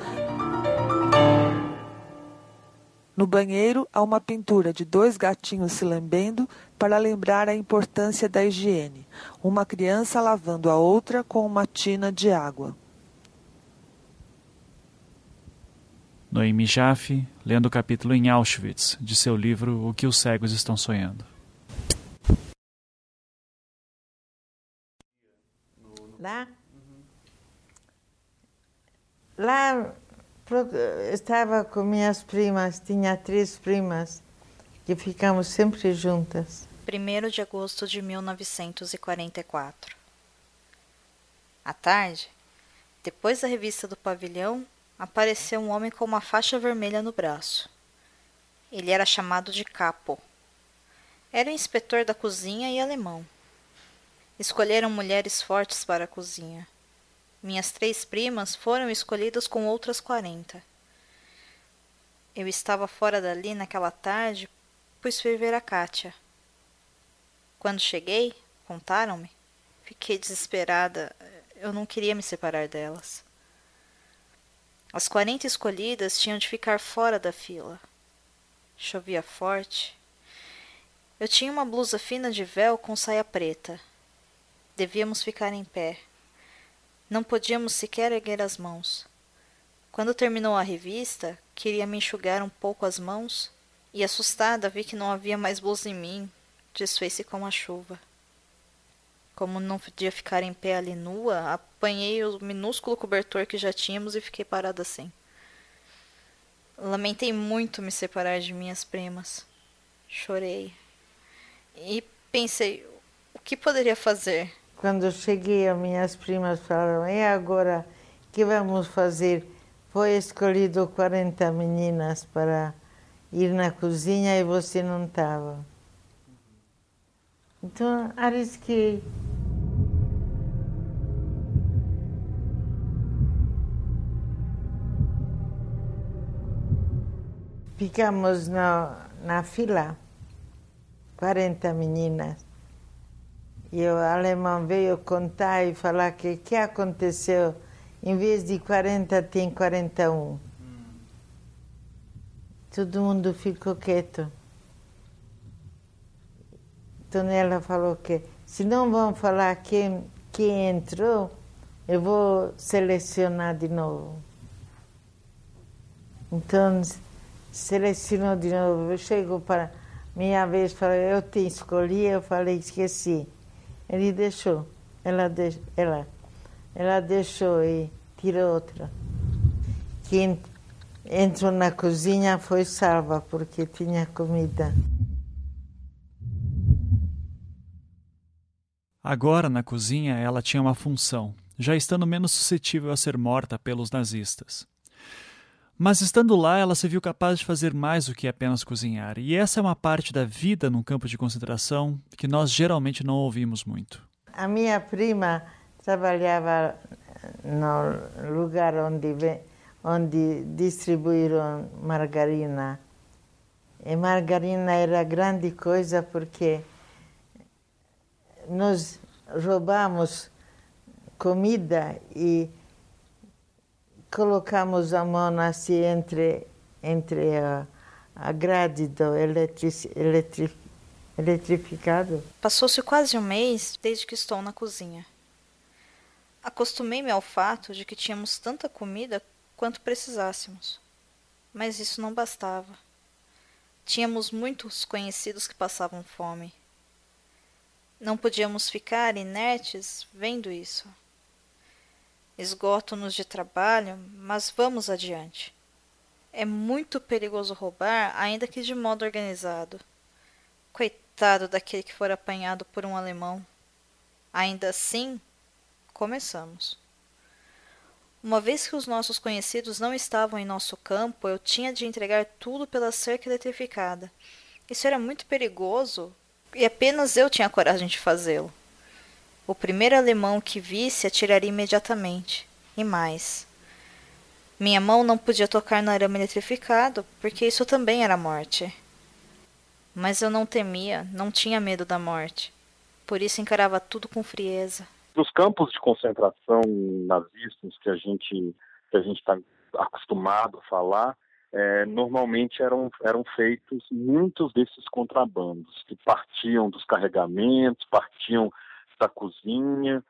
No banheiro, há uma pintura de 2 gatinhos se lambendo para lembrar a importância da higiene. Uma criança lavando a outra com uma tina de água. Noemi Jaffe, lendo o capítulo em Auschwitz, de seu livro O que os cegos estão sonhando. Lá estava com minhas primas, tinha 3 primas, que ficamos sempre juntas. 1º de agosto de 1944. À tarde, depois da revista do pavilhão, apareceu um homem com uma faixa vermelha no braço. Ele era chamado de Capo. Era o inspetor da cozinha e alemão. Escolheram mulheres fortes para a cozinha. Minhas 3 primas foram escolhidas com outras 40. Eu estava fora dali naquela tarde, pois fui ver a Kátia. Quando cheguei, contaram-me. Fiquei desesperada. Eu não queria me separar delas. As 40 escolhidas tinham de ficar fora da fila. Chovia forte. Eu tinha uma blusa fina de véu com saia preta. Devíamos ficar em pé. Não podíamos sequer erguer as mãos. Quando terminou a revista, queria me enxugar um pouco as mãos e, assustada, vi que não havia mais blusa em mim. Desfez-se com a chuva. Como não podia ficar em pé ali nua, apanhei o minúsculo cobertor que já tínhamos e fiquei parada assim. Lamentei muito me separar de minhas primas. Chorei. E pensei, o que poderia fazer? Quando cheguei, as minhas primas falaram, e agora, o que vamos fazer? Foi escolhido 40 meninas para ir na cozinha e você não estava. Então, arrisquei. Ficamos na fila, 40 meninas. E o alemão veio contar e falar que aconteceu. Em vez de 40, tem 41. Todo mundo ficou quieto. Então ela falou que, se não vão falar quem entrou, eu vou selecionar de novo. Então, selecionou de novo. Chegou para minha vez, falou, eu te escolhi, eu falei, esqueci. Ele deixou, ela deixou e tirou outra. Quem entrou na cozinha foi salva, porque tinha comida. Agora, na cozinha, ela tinha uma função, já estando menos suscetível a ser morta pelos nazistas. Mas estando lá, ela se viu capaz de fazer mais do que apenas cozinhar. E essa é uma parte da vida num campo de concentração que nós geralmente não ouvimos muito. A minha prima trabalhava no lugar onde distribuíram margarina. E margarina era grande coisa porque nós roubamos comida e colocamos a mão assim entre a grade do eletrificado. Passou-se quase um mês desde que estou na cozinha. Acostumei-me ao fato de que tínhamos tanta comida quanto precisássemos. Mas isso não bastava. Tínhamos muitos conhecidos que passavam fome. Não podíamos ficar inertes vendo isso. Esgoto-nos de trabalho, mas vamos adiante. É muito perigoso roubar, ainda que de modo organizado. Coitado daquele que for apanhado por um alemão. Ainda assim, começamos. Uma vez que os nossos conhecidos não estavam em nosso campo, eu tinha de entregar tudo pela cerca eletrificada. Isso era muito perigoso e apenas eu tinha coragem de fazê-lo. O primeiro alemão que visse atiraria imediatamente. E mais. Minha mão não podia tocar no arame eletrificado, porque isso também era morte. Mas eu não temia, não tinha medo da morte. Por isso encarava tudo com frieza. Nos campos de concentração nazistas que a gente está acostumado a falar, normalmente eram feitos muitos desses contrabandos, que partiam dos carregamentos, partiam da cozinha,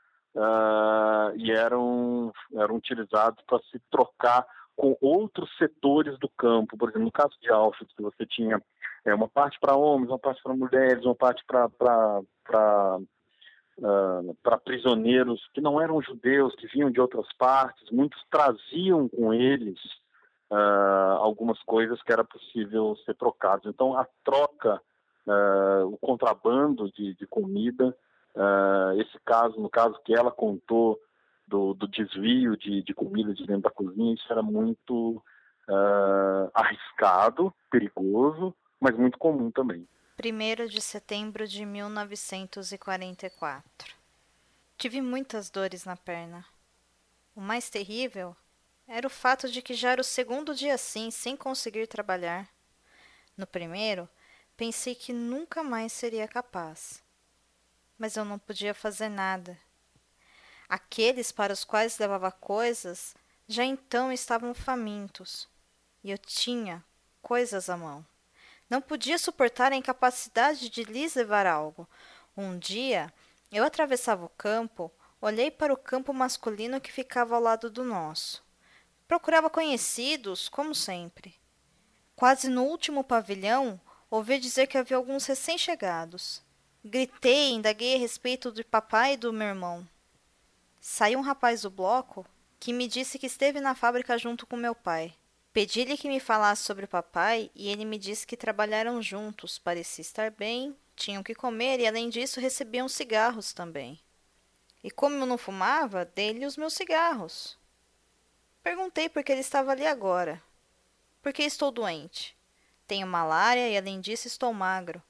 e eram utilizados para se trocar com outros setores do campo. Por exemplo, no caso de Auschwitz, que você tinha uma parte para homens, uma parte para mulheres, uma parte para prisioneiros que não eram judeus, que vinham de outras partes. Muitos traziam com eles algumas coisas que era possível ser trocadas. Então, a troca, o contrabando de comida, esse caso, no caso que ela contou do desvio de comida de dentro da cozinha, isso era muito arriscado, perigoso, mas muito comum também. 1º de setembro de 1944. Tive muitas dores na perna. O mais terrível era o fato de que já era o 2º dia assim, sem conseguir trabalhar. No primeiro, pensei que nunca mais seria capaz. Mas eu não podia fazer nada. Aqueles para os quais levava coisas já então estavam famintos. E eu tinha coisas à mão. Não podia suportar a incapacidade de lhes levar algo. Um dia, eu atravessava o campo, olhei para o campo masculino que ficava ao lado do nosso. Procurava conhecidos, como sempre. Quase no último pavilhão, ouvi dizer que havia alguns recém-chegados. Gritei, indaguei a respeito do papai e do meu irmão. Saiu um rapaz do bloco que me disse que esteve na fábrica junto com meu pai. Pedi-lhe que me falasse sobre o papai e ele me disse que trabalharam juntos, parecia estar bem, tinham que comer e, além disso, recebiam cigarros também. E como eu não fumava, dei-lhe os meus cigarros. Perguntei por que ele estava ali agora. Porque estou doente. Tenho malária e, além disso, estou magro.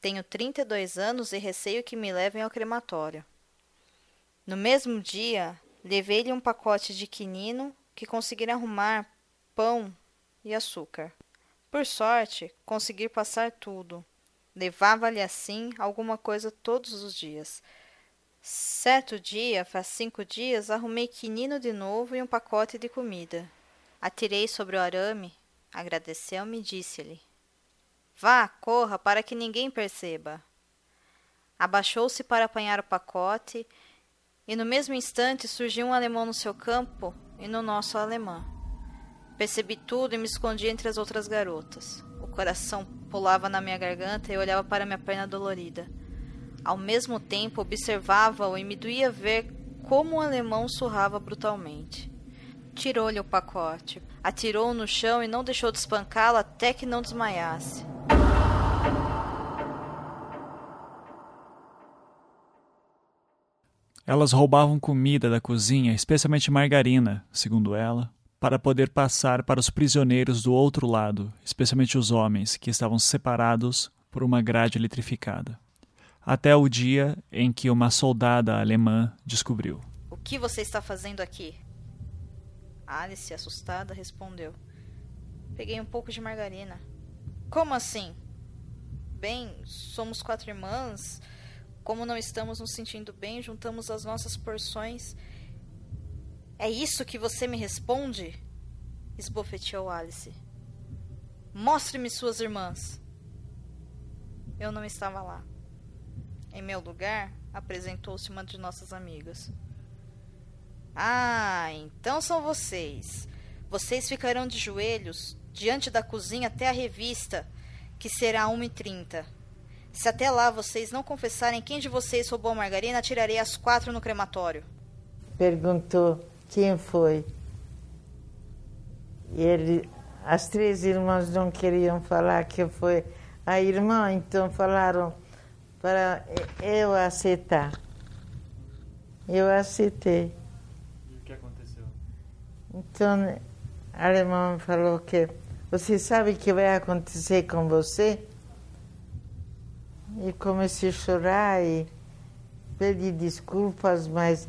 Tenho 32 anos e receio que me levem ao crematório. No mesmo dia, levei-lhe um pacote de quinino que conseguiram arrumar, pão e açúcar. Por sorte, consegui passar tudo. Levava-lhe assim alguma coisa todos os dias. Certo dia, faz 5 dias, arrumei quinino de novo e um pacote de comida. Atirei sobre o arame, agradeceu-me e disse-lhe: vá, corra, para que ninguém perceba. Abaixou-se para apanhar o pacote e no mesmo instante surgiu um alemão no seu campo e no nosso alemão. Percebi tudo e me escondi entre as outras garotas. O coração pulava na minha garganta e olhava para minha perna dolorida. Ao mesmo tempo, observava-o e me doía ver como o alemão surrava brutalmente. Tirou-lhe o pacote, atirou-o no chão e não deixou de espancá-lo até que não desmaiasse. Elas roubavam comida da cozinha, especialmente margarina, segundo ela, para poder passar para os prisioneiros do outro lado, especialmente os homens, que estavam separados por uma grade eletrificada. Até o dia em que uma soldada alemã descobriu. O que você está fazendo aqui? Alice, assustada, respondeu. Peguei um pouco de margarina. Como assim? Bem, somos 4 irmãs. Como não estamos nos sentindo bem, juntamos as nossas porções. É isso que você me responde? Esbofeteou Alice. Mostre-me suas irmãs. Eu não estava lá. Em meu lugar, apresentou-se uma de nossas amigas. Ah, então são vocês. Vocês ficarão de joelhos, diante da cozinha até a revista, que será 1h30. Se até lá vocês não confessarem quem de vocês roubou a margarina, atirarei as 4 no crematório. Perguntou quem foi. E ele, as 3 irmãs não queriam falar que foi a irmã, então falaram para eu aceitar. Eu aceitei. E o que aconteceu? Então, a irmã falou que você sabe o que vai acontecer com você? E comecei a chorar e pedi desculpas, mas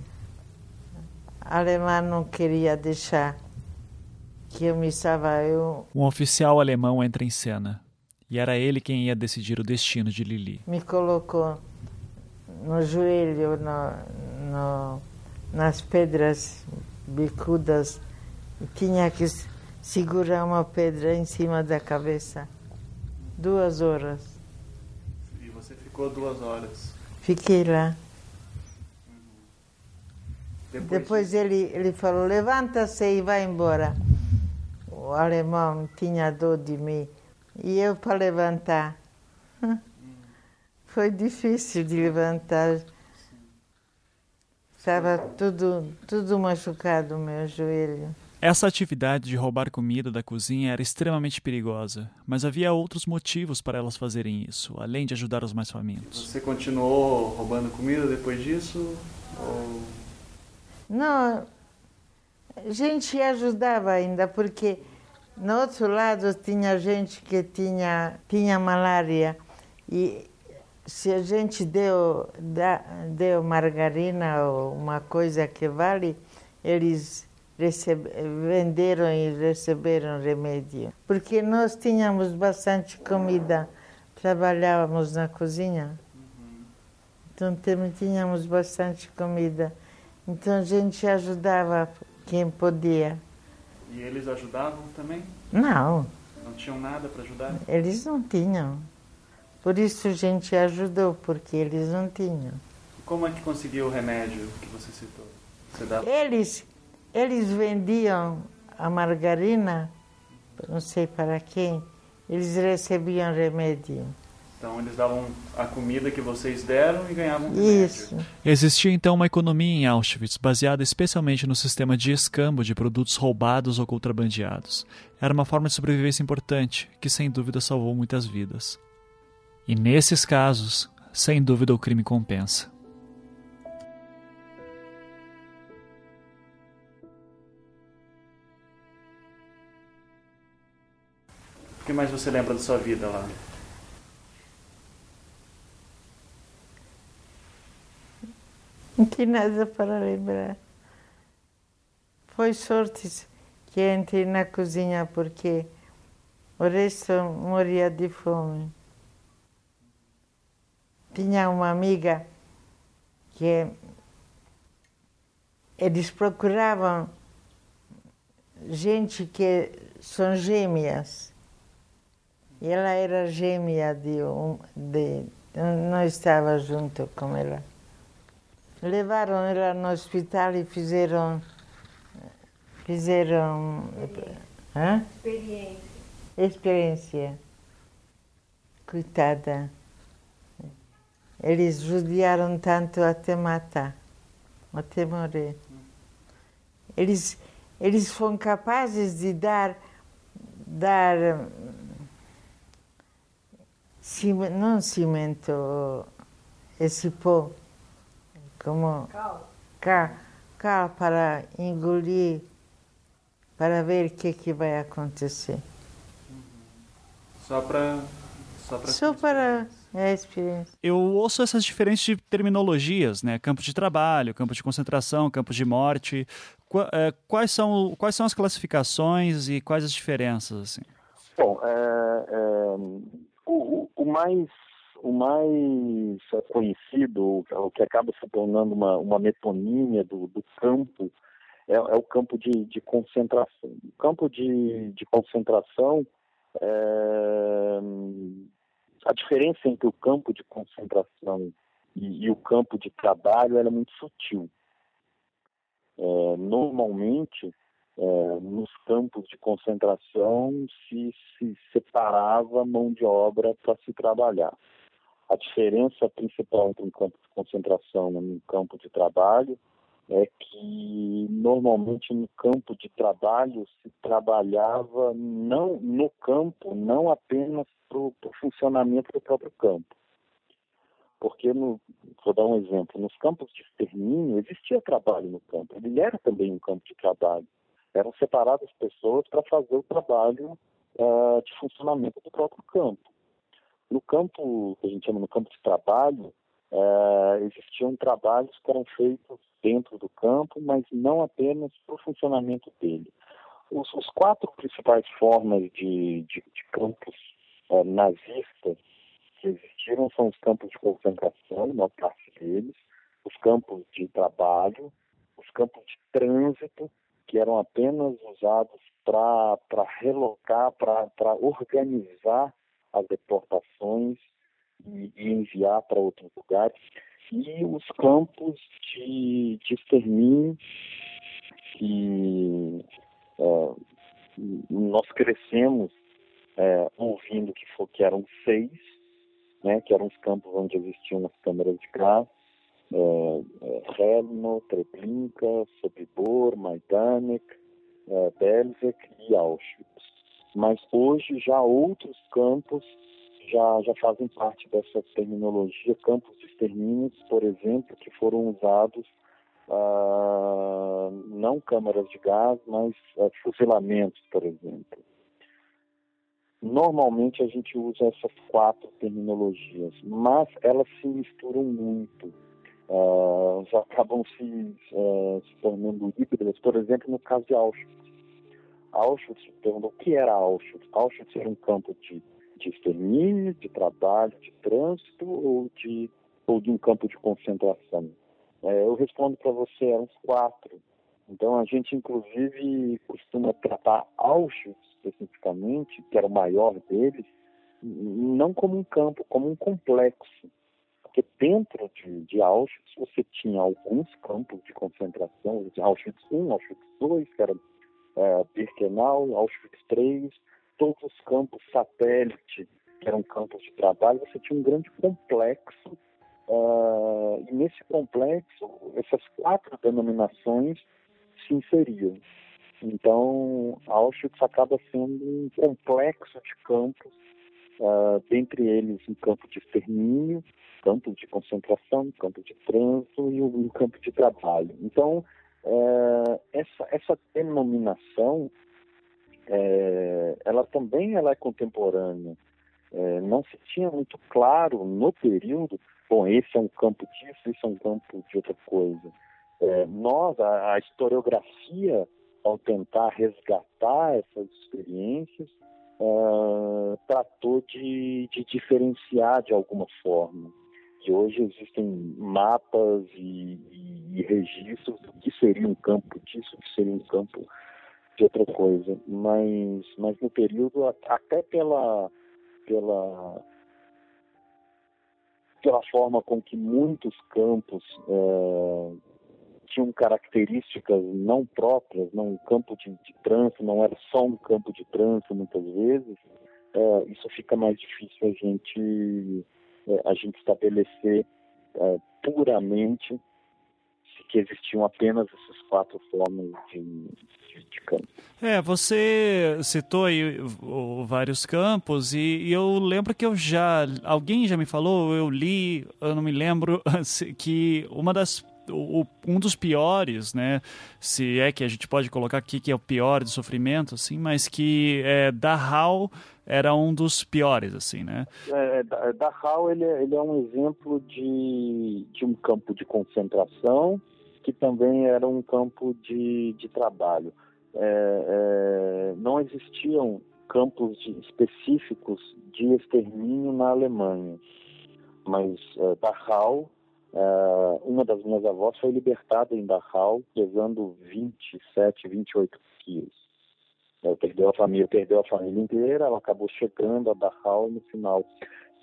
a alemã não queria deixar que eu me salvasse. Um oficial alemão entra em cena e era ele quem ia decidir o destino de Lili. Me colocou no joelho, nas pedras bicudas, e tinha que segurar uma pedra em cima da cabeça 2 horas. Ficou 2 horas. Fiquei lá. Depois ele falou, levanta-se e vai embora. O alemão tinha dor de mim. E eu para levantar. Foi difícil de levantar. Estava tudo machucado, meu joelho. Essa atividade de roubar comida da cozinha era extremamente perigosa, mas havia outros motivos para elas fazerem isso, além de ajudar os mais famintos. Você continuou roubando comida depois disso? Ou... Não, a gente ajudava ainda, porque no outro lado tinha gente que tinha malária, e se a gente deu margarina ou uma coisa que vale, eles... venderam e receberam remédio. Porque nós tínhamos bastante comida, trabalhávamos na cozinha, então tínhamos bastante comida. Então a gente ajudava quem podia. E eles ajudavam também? Não. Não tinham nada para ajudar? Eles não tinham. Por isso a gente ajudou, porque eles não tinham. E como é que conseguiu o remédio que você citou? Você dava... Eles vendiam a margarina, não sei para quem, eles recebiam remédio. Então eles davam a comida que vocês deram e ganhavam remédio. Isso. Existia então uma economia em Auschwitz, baseada especialmente no sistema de escambo de produtos roubados ou contrabandeados. Era uma forma de sobrevivência importante, que sem dúvida salvou muitas vidas. E nesses casos, sem dúvida o crime compensa. O que mais você lembra da sua vida lá? Não tem nada para lembrar. Foi sorte que entrei na cozinha, porque o resto morria de fome. Tinha uma amiga que eles procuravam gente que são gêmeas. Ela era gêmea de não estava junto com ela. Levaram ela no hospital e fizeram experiência. Coitada. Eles judiaram tanto até matar, até morrer. Eles foram capazes de dar não cimento, esse pó, como cal para engolir, para ver o que vai acontecer. Só para a experiência. Eu ouço essas diferentes terminologias, né? Campo de trabalho, campo de concentração, campo de morte. Quais são as classificações e quais as diferenças, assim? Bom, o mais conhecido, o que acaba se tornando uma metonímia do campo, é o campo de concentração. O campo de concentração, a diferença entre o campo de concentração e o campo de trabalho ela é muito sutil. Normalmente, nos campos de concentração se separava mão de obra para se trabalhar. A diferença principal entre um campo de concentração e um campo de trabalho é que, normalmente, no campo de trabalho, se trabalhava não apenas para o funcionamento do próprio campo. Porque, vou dar um exemplo, nos campos de extermínio existia trabalho no campo, ele era também um campo de trabalho. Eram separadas pessoas para fazer o trabalho de funcionamento do próprio campo. No campo, que a gente chama no campo de trabalho, existiam trabalhos que eram feitos dentro do campo, mas não apenas para o funcionamento dele. Os quatro principais formas de campos nazistas que existiram são os campos de concentração, uma parte deles, os campos de trabalho, os campos de trânsito, que eram apenas usados para relocar, para organizar as deportações e enviar para outros lugares, e os campos de extermínio, que nós crescemos ouvindo que eram 6, né, que eram os campos onde existiam as câmeras de gás, Helno, Treblinka, Sobibor, Majdanek, Belzec e Auschwitz. Mas hoje já outros campos já fazem parte dessa terminologia, campos de extermínio, por exemplo, que foram usados, não câmaras de gás, mas fuzilamentos, por exemplo. Normalmente a gente usa essas 4 terminologias, mas elas se misturam muito. Já acabam se tornando híbridas, por exemplo, no caso de Auschwitz. Auschwitz, perguntou o que era Auschwitz. Auschwitz era um campo de extermínio, de trabalho, de trânsito ou de um campo de concentração? Eu respondo para você, eram os 4. Então, a gente, inclusive, costuma tratar Auschwitz, especificamente, que era o maior deles, não como um campo, como um complexo. Porque dentro de Auschwitz você tinha alguns campos de concentração, de Auschwitz I, Auschwitz II, que era Birkenau, Auschwitz III, todos os campos satélite, que eram campos de trabalho, você tinha um grande complexo, e nesse complexo essas 4 denominações se inseriam. Então, Auschwitz acaba sendo um complexo de campos, dentre eles um campo de extermínio, campo de concentração, campo de trânsito e um campo de trabalho. Então, essa denominação, ela também é contemporânea. Não se tinha muito claro no período, esse é um campo disso, esse é um campo de outra coisa. Nós, a historiografia, ao tentar resgatar essas experiências, tratou de diferenciar de alguma forma. E hoje existem mapas e registros do que seria um campo disso, que seria um campo de outra coisa. Mas no período, até pela forma com que muitos campos tinham características não próprias, um campo de trânsito, não era só um campo de trânsito muitas vezes, isso fica mais difícil a gente estabelecer puramente que existiam apenas essas 4 formas de campo. Você citou aí vários campos e eu lembro que alguém já me falou, eu li, eu não me lembro, que um dos piores, né, se é que a gente pode colocar aqui que é o pior de sofrimento, assim, mas que Dachau era um dos piores, assim, né? Dachau, ele é um exemplo de um campo de concentração que também era um campo de trabalho. Não existiam campos específicos de extermínio na Alemanha, mas Dachau, uma das minhas avós foi libertada em Dachau pesando 27, 28 quilos. Perdeu a família inteira, ela acabou chegando a Dachau no final.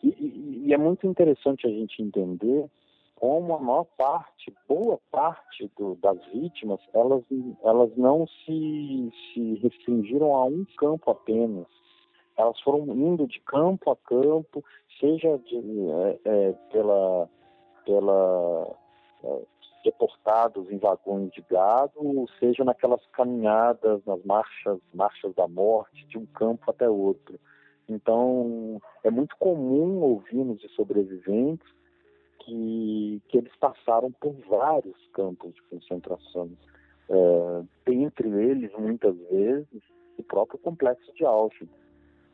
E é muito interessante a gente entender como a maior parte, boa parte das vítimas, elas não se restringiram a um campo apenas. Elas foram indo de campo a campo, seja deportados em vagões de gado, ou seja naquelas caminhadas, nas marchas da morte, de um campo até outro. Então, é muito comum ouvirmos de sobreviventes que eles passaram por vários campos de concentração. Entre eles, muitas vezes, o próprio complexo de Auschwitz.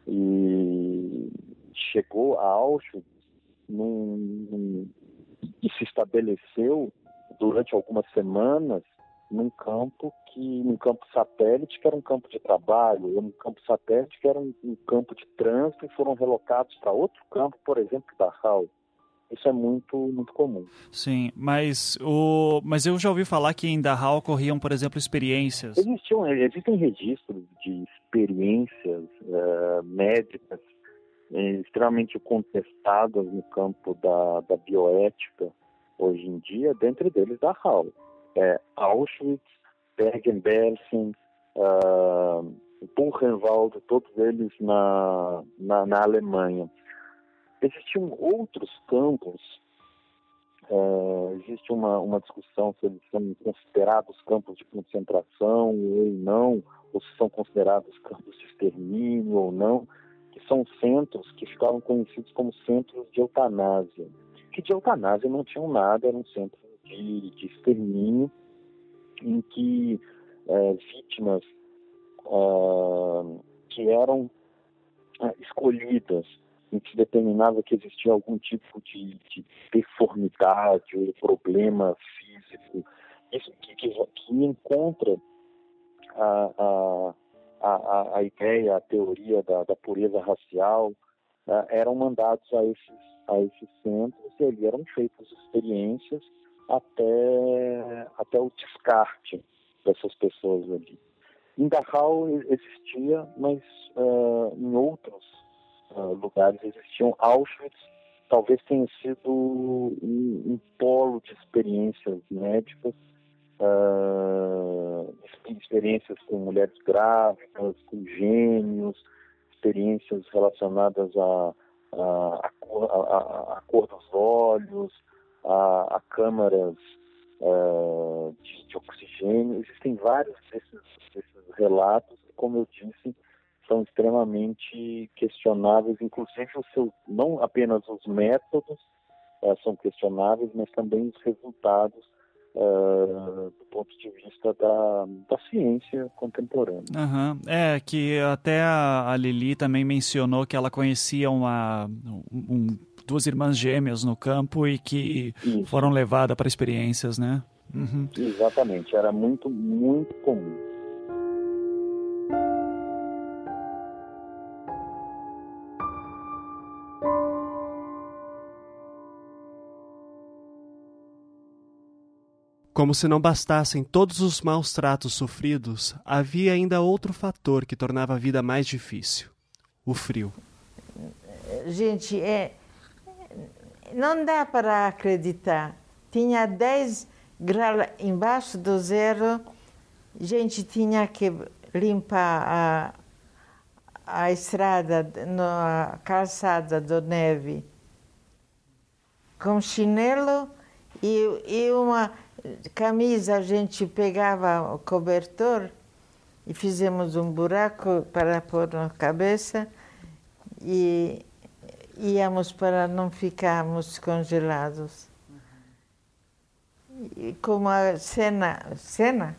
E chegou a Auschwitz e se estabeleceu durante algumas semanas num campo satélite, que era um campo de trabalho, num campo satélite, que era um campo de trânsito, e foram relocados para outro campo, por exemplo, Dachau. Isso é muito, muito comum. Sim, mas eu já ouvi falar que em Dachau ocorriam, por exemplo, experiências. Existem registros de experiências médicas extremamente contestadas no campo da bioética hoje em dia, dentre deles Dachau. Auschwitz, Bergen-Belsen, Buchenwald, todos eles na Alemanha. Existiam outros campos, existe uma discussão se eles são considerados campos de concentração ou não, ou se são considerados campos de extermínio ou não, que são centros que ficavam conhecidos como centros de eutanásia, que de eutanásia não tinham nada, eram centros de extermínio, em que vítimas que eram escolhidas, em que se determinava que existia algum tipo de deformidade ou problema físico, isso que encontra a ideia, a teoria da pureza racial, eram mandados a esses centros, e ali eram feitas experiências até o descarte dessas pessoas ali. Em Dachau existia, mas em outros lugares existiam. Auschwitz talvez tenha sido um polo de experiências médicas, experiências com mulheres grávidas, com gêmeos, experiências relacionadas à cor dos olhos, a câmaras de oxigênio. Existem vários desses relatos que, como eu disse, são extremamente questionáveis, inclusive não apenas os métodos são questionáveis, mas também os resultados do ponto de vista da ciência contemporânea. Uhum. É, que até a Lili também mencionou que ela conhecia duas irmãs gêmeas no campo e que Isso. foram levadas para experiências, né? Uhum. Exatamente, era muito, muito comum. Como se não bastassem todos os maus tratos sofridos, havia ainda outro fator que tornava a vida mais difícil: o frio. Gente, não dá para acreditar. Tinha 10 graus embaixo do zero, a gente tinha que limpar a estrada, a calçada do neve, com chinelo e uma camisa. A gente pegava o cobertor e fizemos um buraco para pôr na cabeça e íamos para não ficarmos congelados. E como a feno,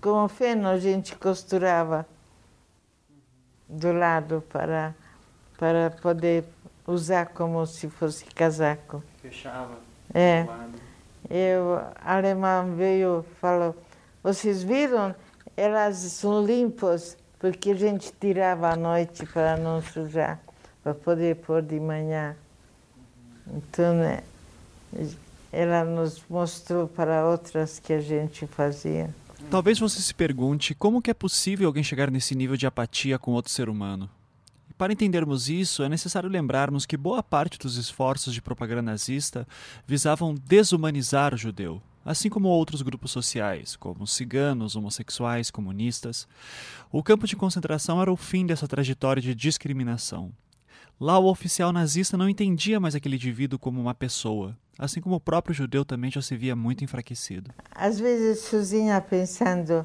com o feno a gente costurava do lado para poder usar como se fosse casaco. Fechava do lado. O alemão veio e falou: vocês viram? Elas são limpas, porque a gente tirava à noite para não sujar, para poder pôr de manhã. Então, ela nos mostrou para outras que a gente fazia. Talvez você se pergunte como que é possível alguém chegar nesse nível de apatia com outro ser humano. Para entendermos isso, é necessário lembrarmos que boa parte dos esforços de propaganda nazista visavam desumanizar o judeu, assim como outros grupos sociais, como ciganos, homossexuais, comunistas. O campo de concentração era o fim dessa trajetória de discriminação. Lá, o oficial nazista não entendia mais aquele indivíduo como uma pessoa, assim como o próprio judeu também já se via muito enfraquecido. Às vezes, sozinha, pensando,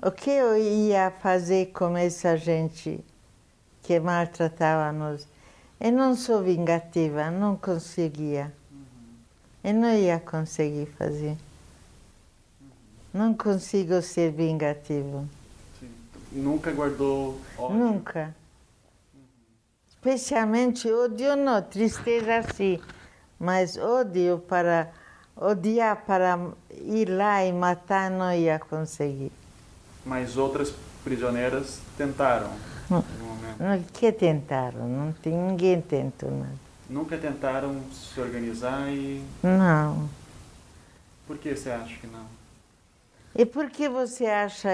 o que eu ia fazer com essa gente que maltratava-nos? Eu não sou vingativa, não conseguia. Eu não ia conseguir fazer. Não consigo ser vingativo. Sim. Nunca guardou ódio? Nunca. Especialmente ódio não, tristeza sim, mas ódio para odiar, para ir lá e matar, não ia conseguir. Mas outras prisioneiras tentaram? Não, não que tentaram, não tem, ninguém tentou nada. Nunca tentaram se organizar e... Não. Por que você acha que não? E por que você acha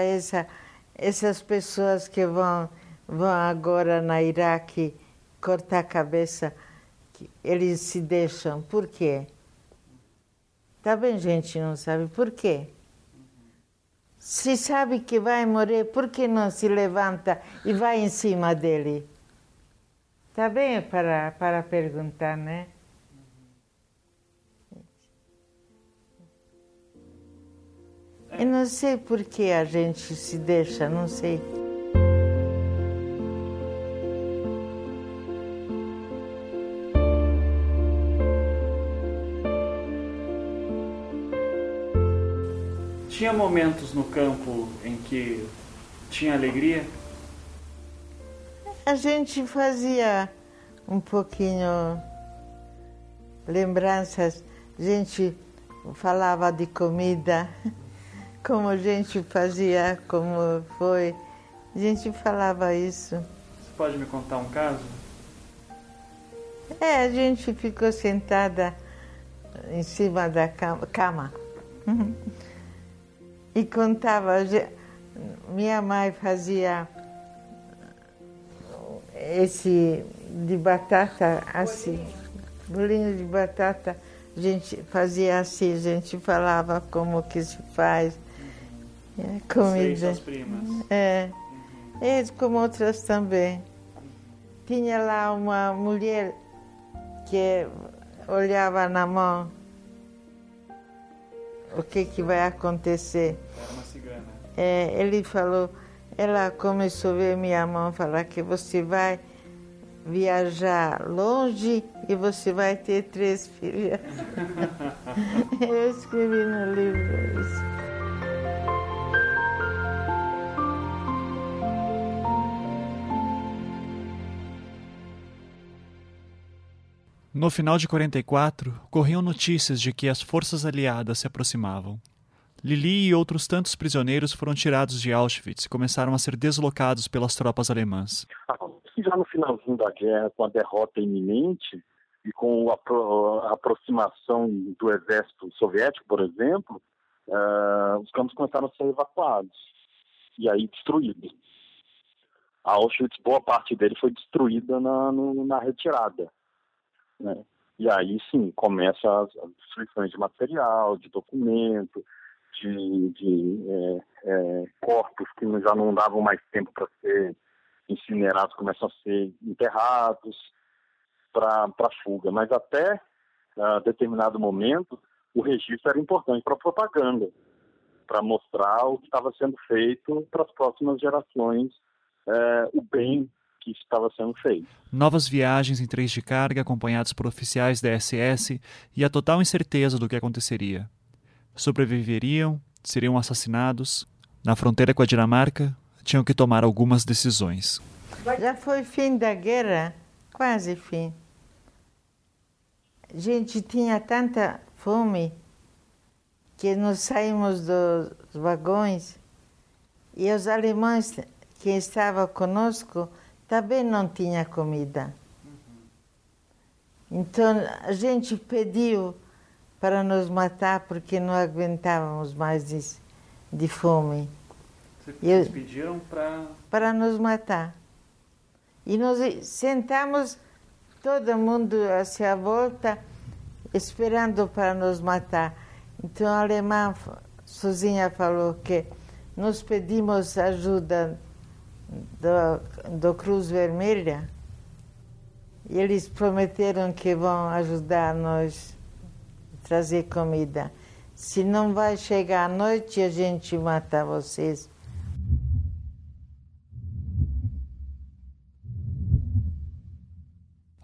essas pessoas que vão agora na Iraque cortar a cabeça, que eles se deixam? Por quê? Tá bem, gente, não sabe por quê. Se sabe que vai morrer, por que não se levanta e vai em cima dele? Tá bem para perguntar, né? Eu não sei por que a gente se deixa, não sei. Tinha momentos no campo em que tinha alegria? A gente fazia um pouquinho lembranças. A gente falava de comida, como a gente fazia, como foi. A gente falava isso. Você pode me contar um caso? É, a gente ficou sentada em cima da cama. E contava, minha mãe fazia esse de batata assim, bolinho de batata, a gente fazia assim, a gente falava como que se faz, comida. As primas. É, e como outras também. Tinha lá uma mulher que olhava na mão, o que que vai acontecer? Era uma cigana. É, ele falou, ela começou a ver minha mãe falar que você vai viajar longe e você vai ter 3 filhas. Eu escrevi no livro isso. No final de 44, corriam notícias de que as forças aliadas se aproximavam. Lili e outros tantos prisioneiros foram tirados de Auschwitz e começaram a ser deslocados pelas tropas alemãs. Já no finalzinho da guerra, com a derrota iminente e com a aproximação do exército soviético, por exemplo, os campos começaram a ser evacuados e aí destruídos. A Auschwitz, boa parte dele foi destruída na retirada, né? E aí sim, começam as destruições de material, de documento, de corpos que já não davam mais tempo para ser incinerados, começam a ser enterrados para fuga. Mas até determinado momento, o registro era importante para propaganda, para mostrar o que estava sendo feito para as próximas gerações, o bem que estava sendo feito. Novas viagens em trens de carga acompanhados por oficiais da SS e a total incerteza do que aconteceria. Sobreviveriam, seriam assassinados. Na fronteira com a Dinamarca, tinham que tomar algumas decisões. Já foi fim da guerra, quase fim. A gente tinha tanta fome que nós saímos dos vagões e os alemães que estavam conosco também não tinham comida. Então a gente pediu para nos matar, porque não aguentávamos mais de fome. Vocês pediram para... Para nos matar. E nós sentamos, todo mundo assim à volta, esperando para nos matar. Então a alemã sozinha falou que nós pedimos ajuda do Cruz Vermelha. E eles prometeram que vão ajudar nós a trazer comida. Se não vai chegar à noite, a gente mata vocês.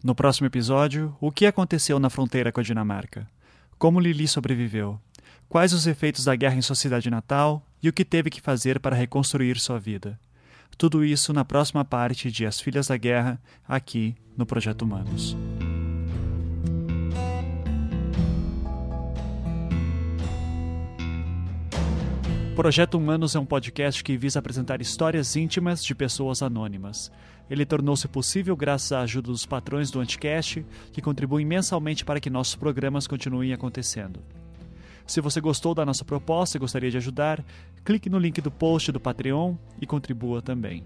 No próximo episódio, o que aconteceu na fronteira com a Dinamarca? Como Lili sobreviveu? Quais os efeitos da guerra em sua cidade natal? E o que teve que fazer para reconstruir sua vida? Tudo isso na próxima parte de As Filhas da Guerra, aqui no Projeto Humanos. Projeto Humanos é um podcast que visa apresentar histórias íntimas de pessoas anônimas. Ele tornou-se possível graças à ajuda dos patrões do Anticast, que contribuem mensalmente para que nossos programas continuem acontecendo. Se você gostou da nossa proposta e gostaria de ajudar, clique no link do post do Patreon e contribua também.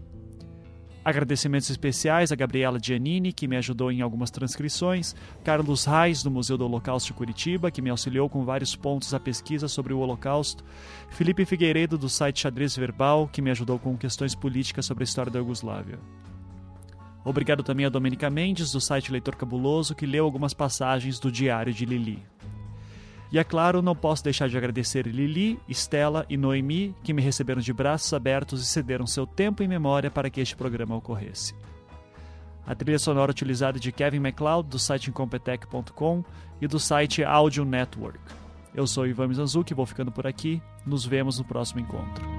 Agradecimentos especiais a Gabriela Gianini, que me ajudou em algumas transcrições, Carlos Reis, do Museu do Holocausto de Curitiba, que me auxiliou com vários pontos da pesquisa sobre o Holocausto, Felipe Figueiredo, do site Xadrez Verbal, que me ajudou com questões políticas sobre a história da Iugoslávia. Obrigado também a Domenica Mendes, do site Leitor Cabuloso, que leu algumas passagens do Diário de Lili. E, é claro, não posso deixar de agradecer Lili, Estela e Noemi, que me receberam de braços abertos e cederam seu tempo e memória para que este programa ocorresse. A trilha sonora utilizada é de Kevin MacLeod, do site incompetech.com e do site Audio Network. Eu sou Ivan Mizanzuki, vou ficando por aqui. Nos vemos no próximo encontro.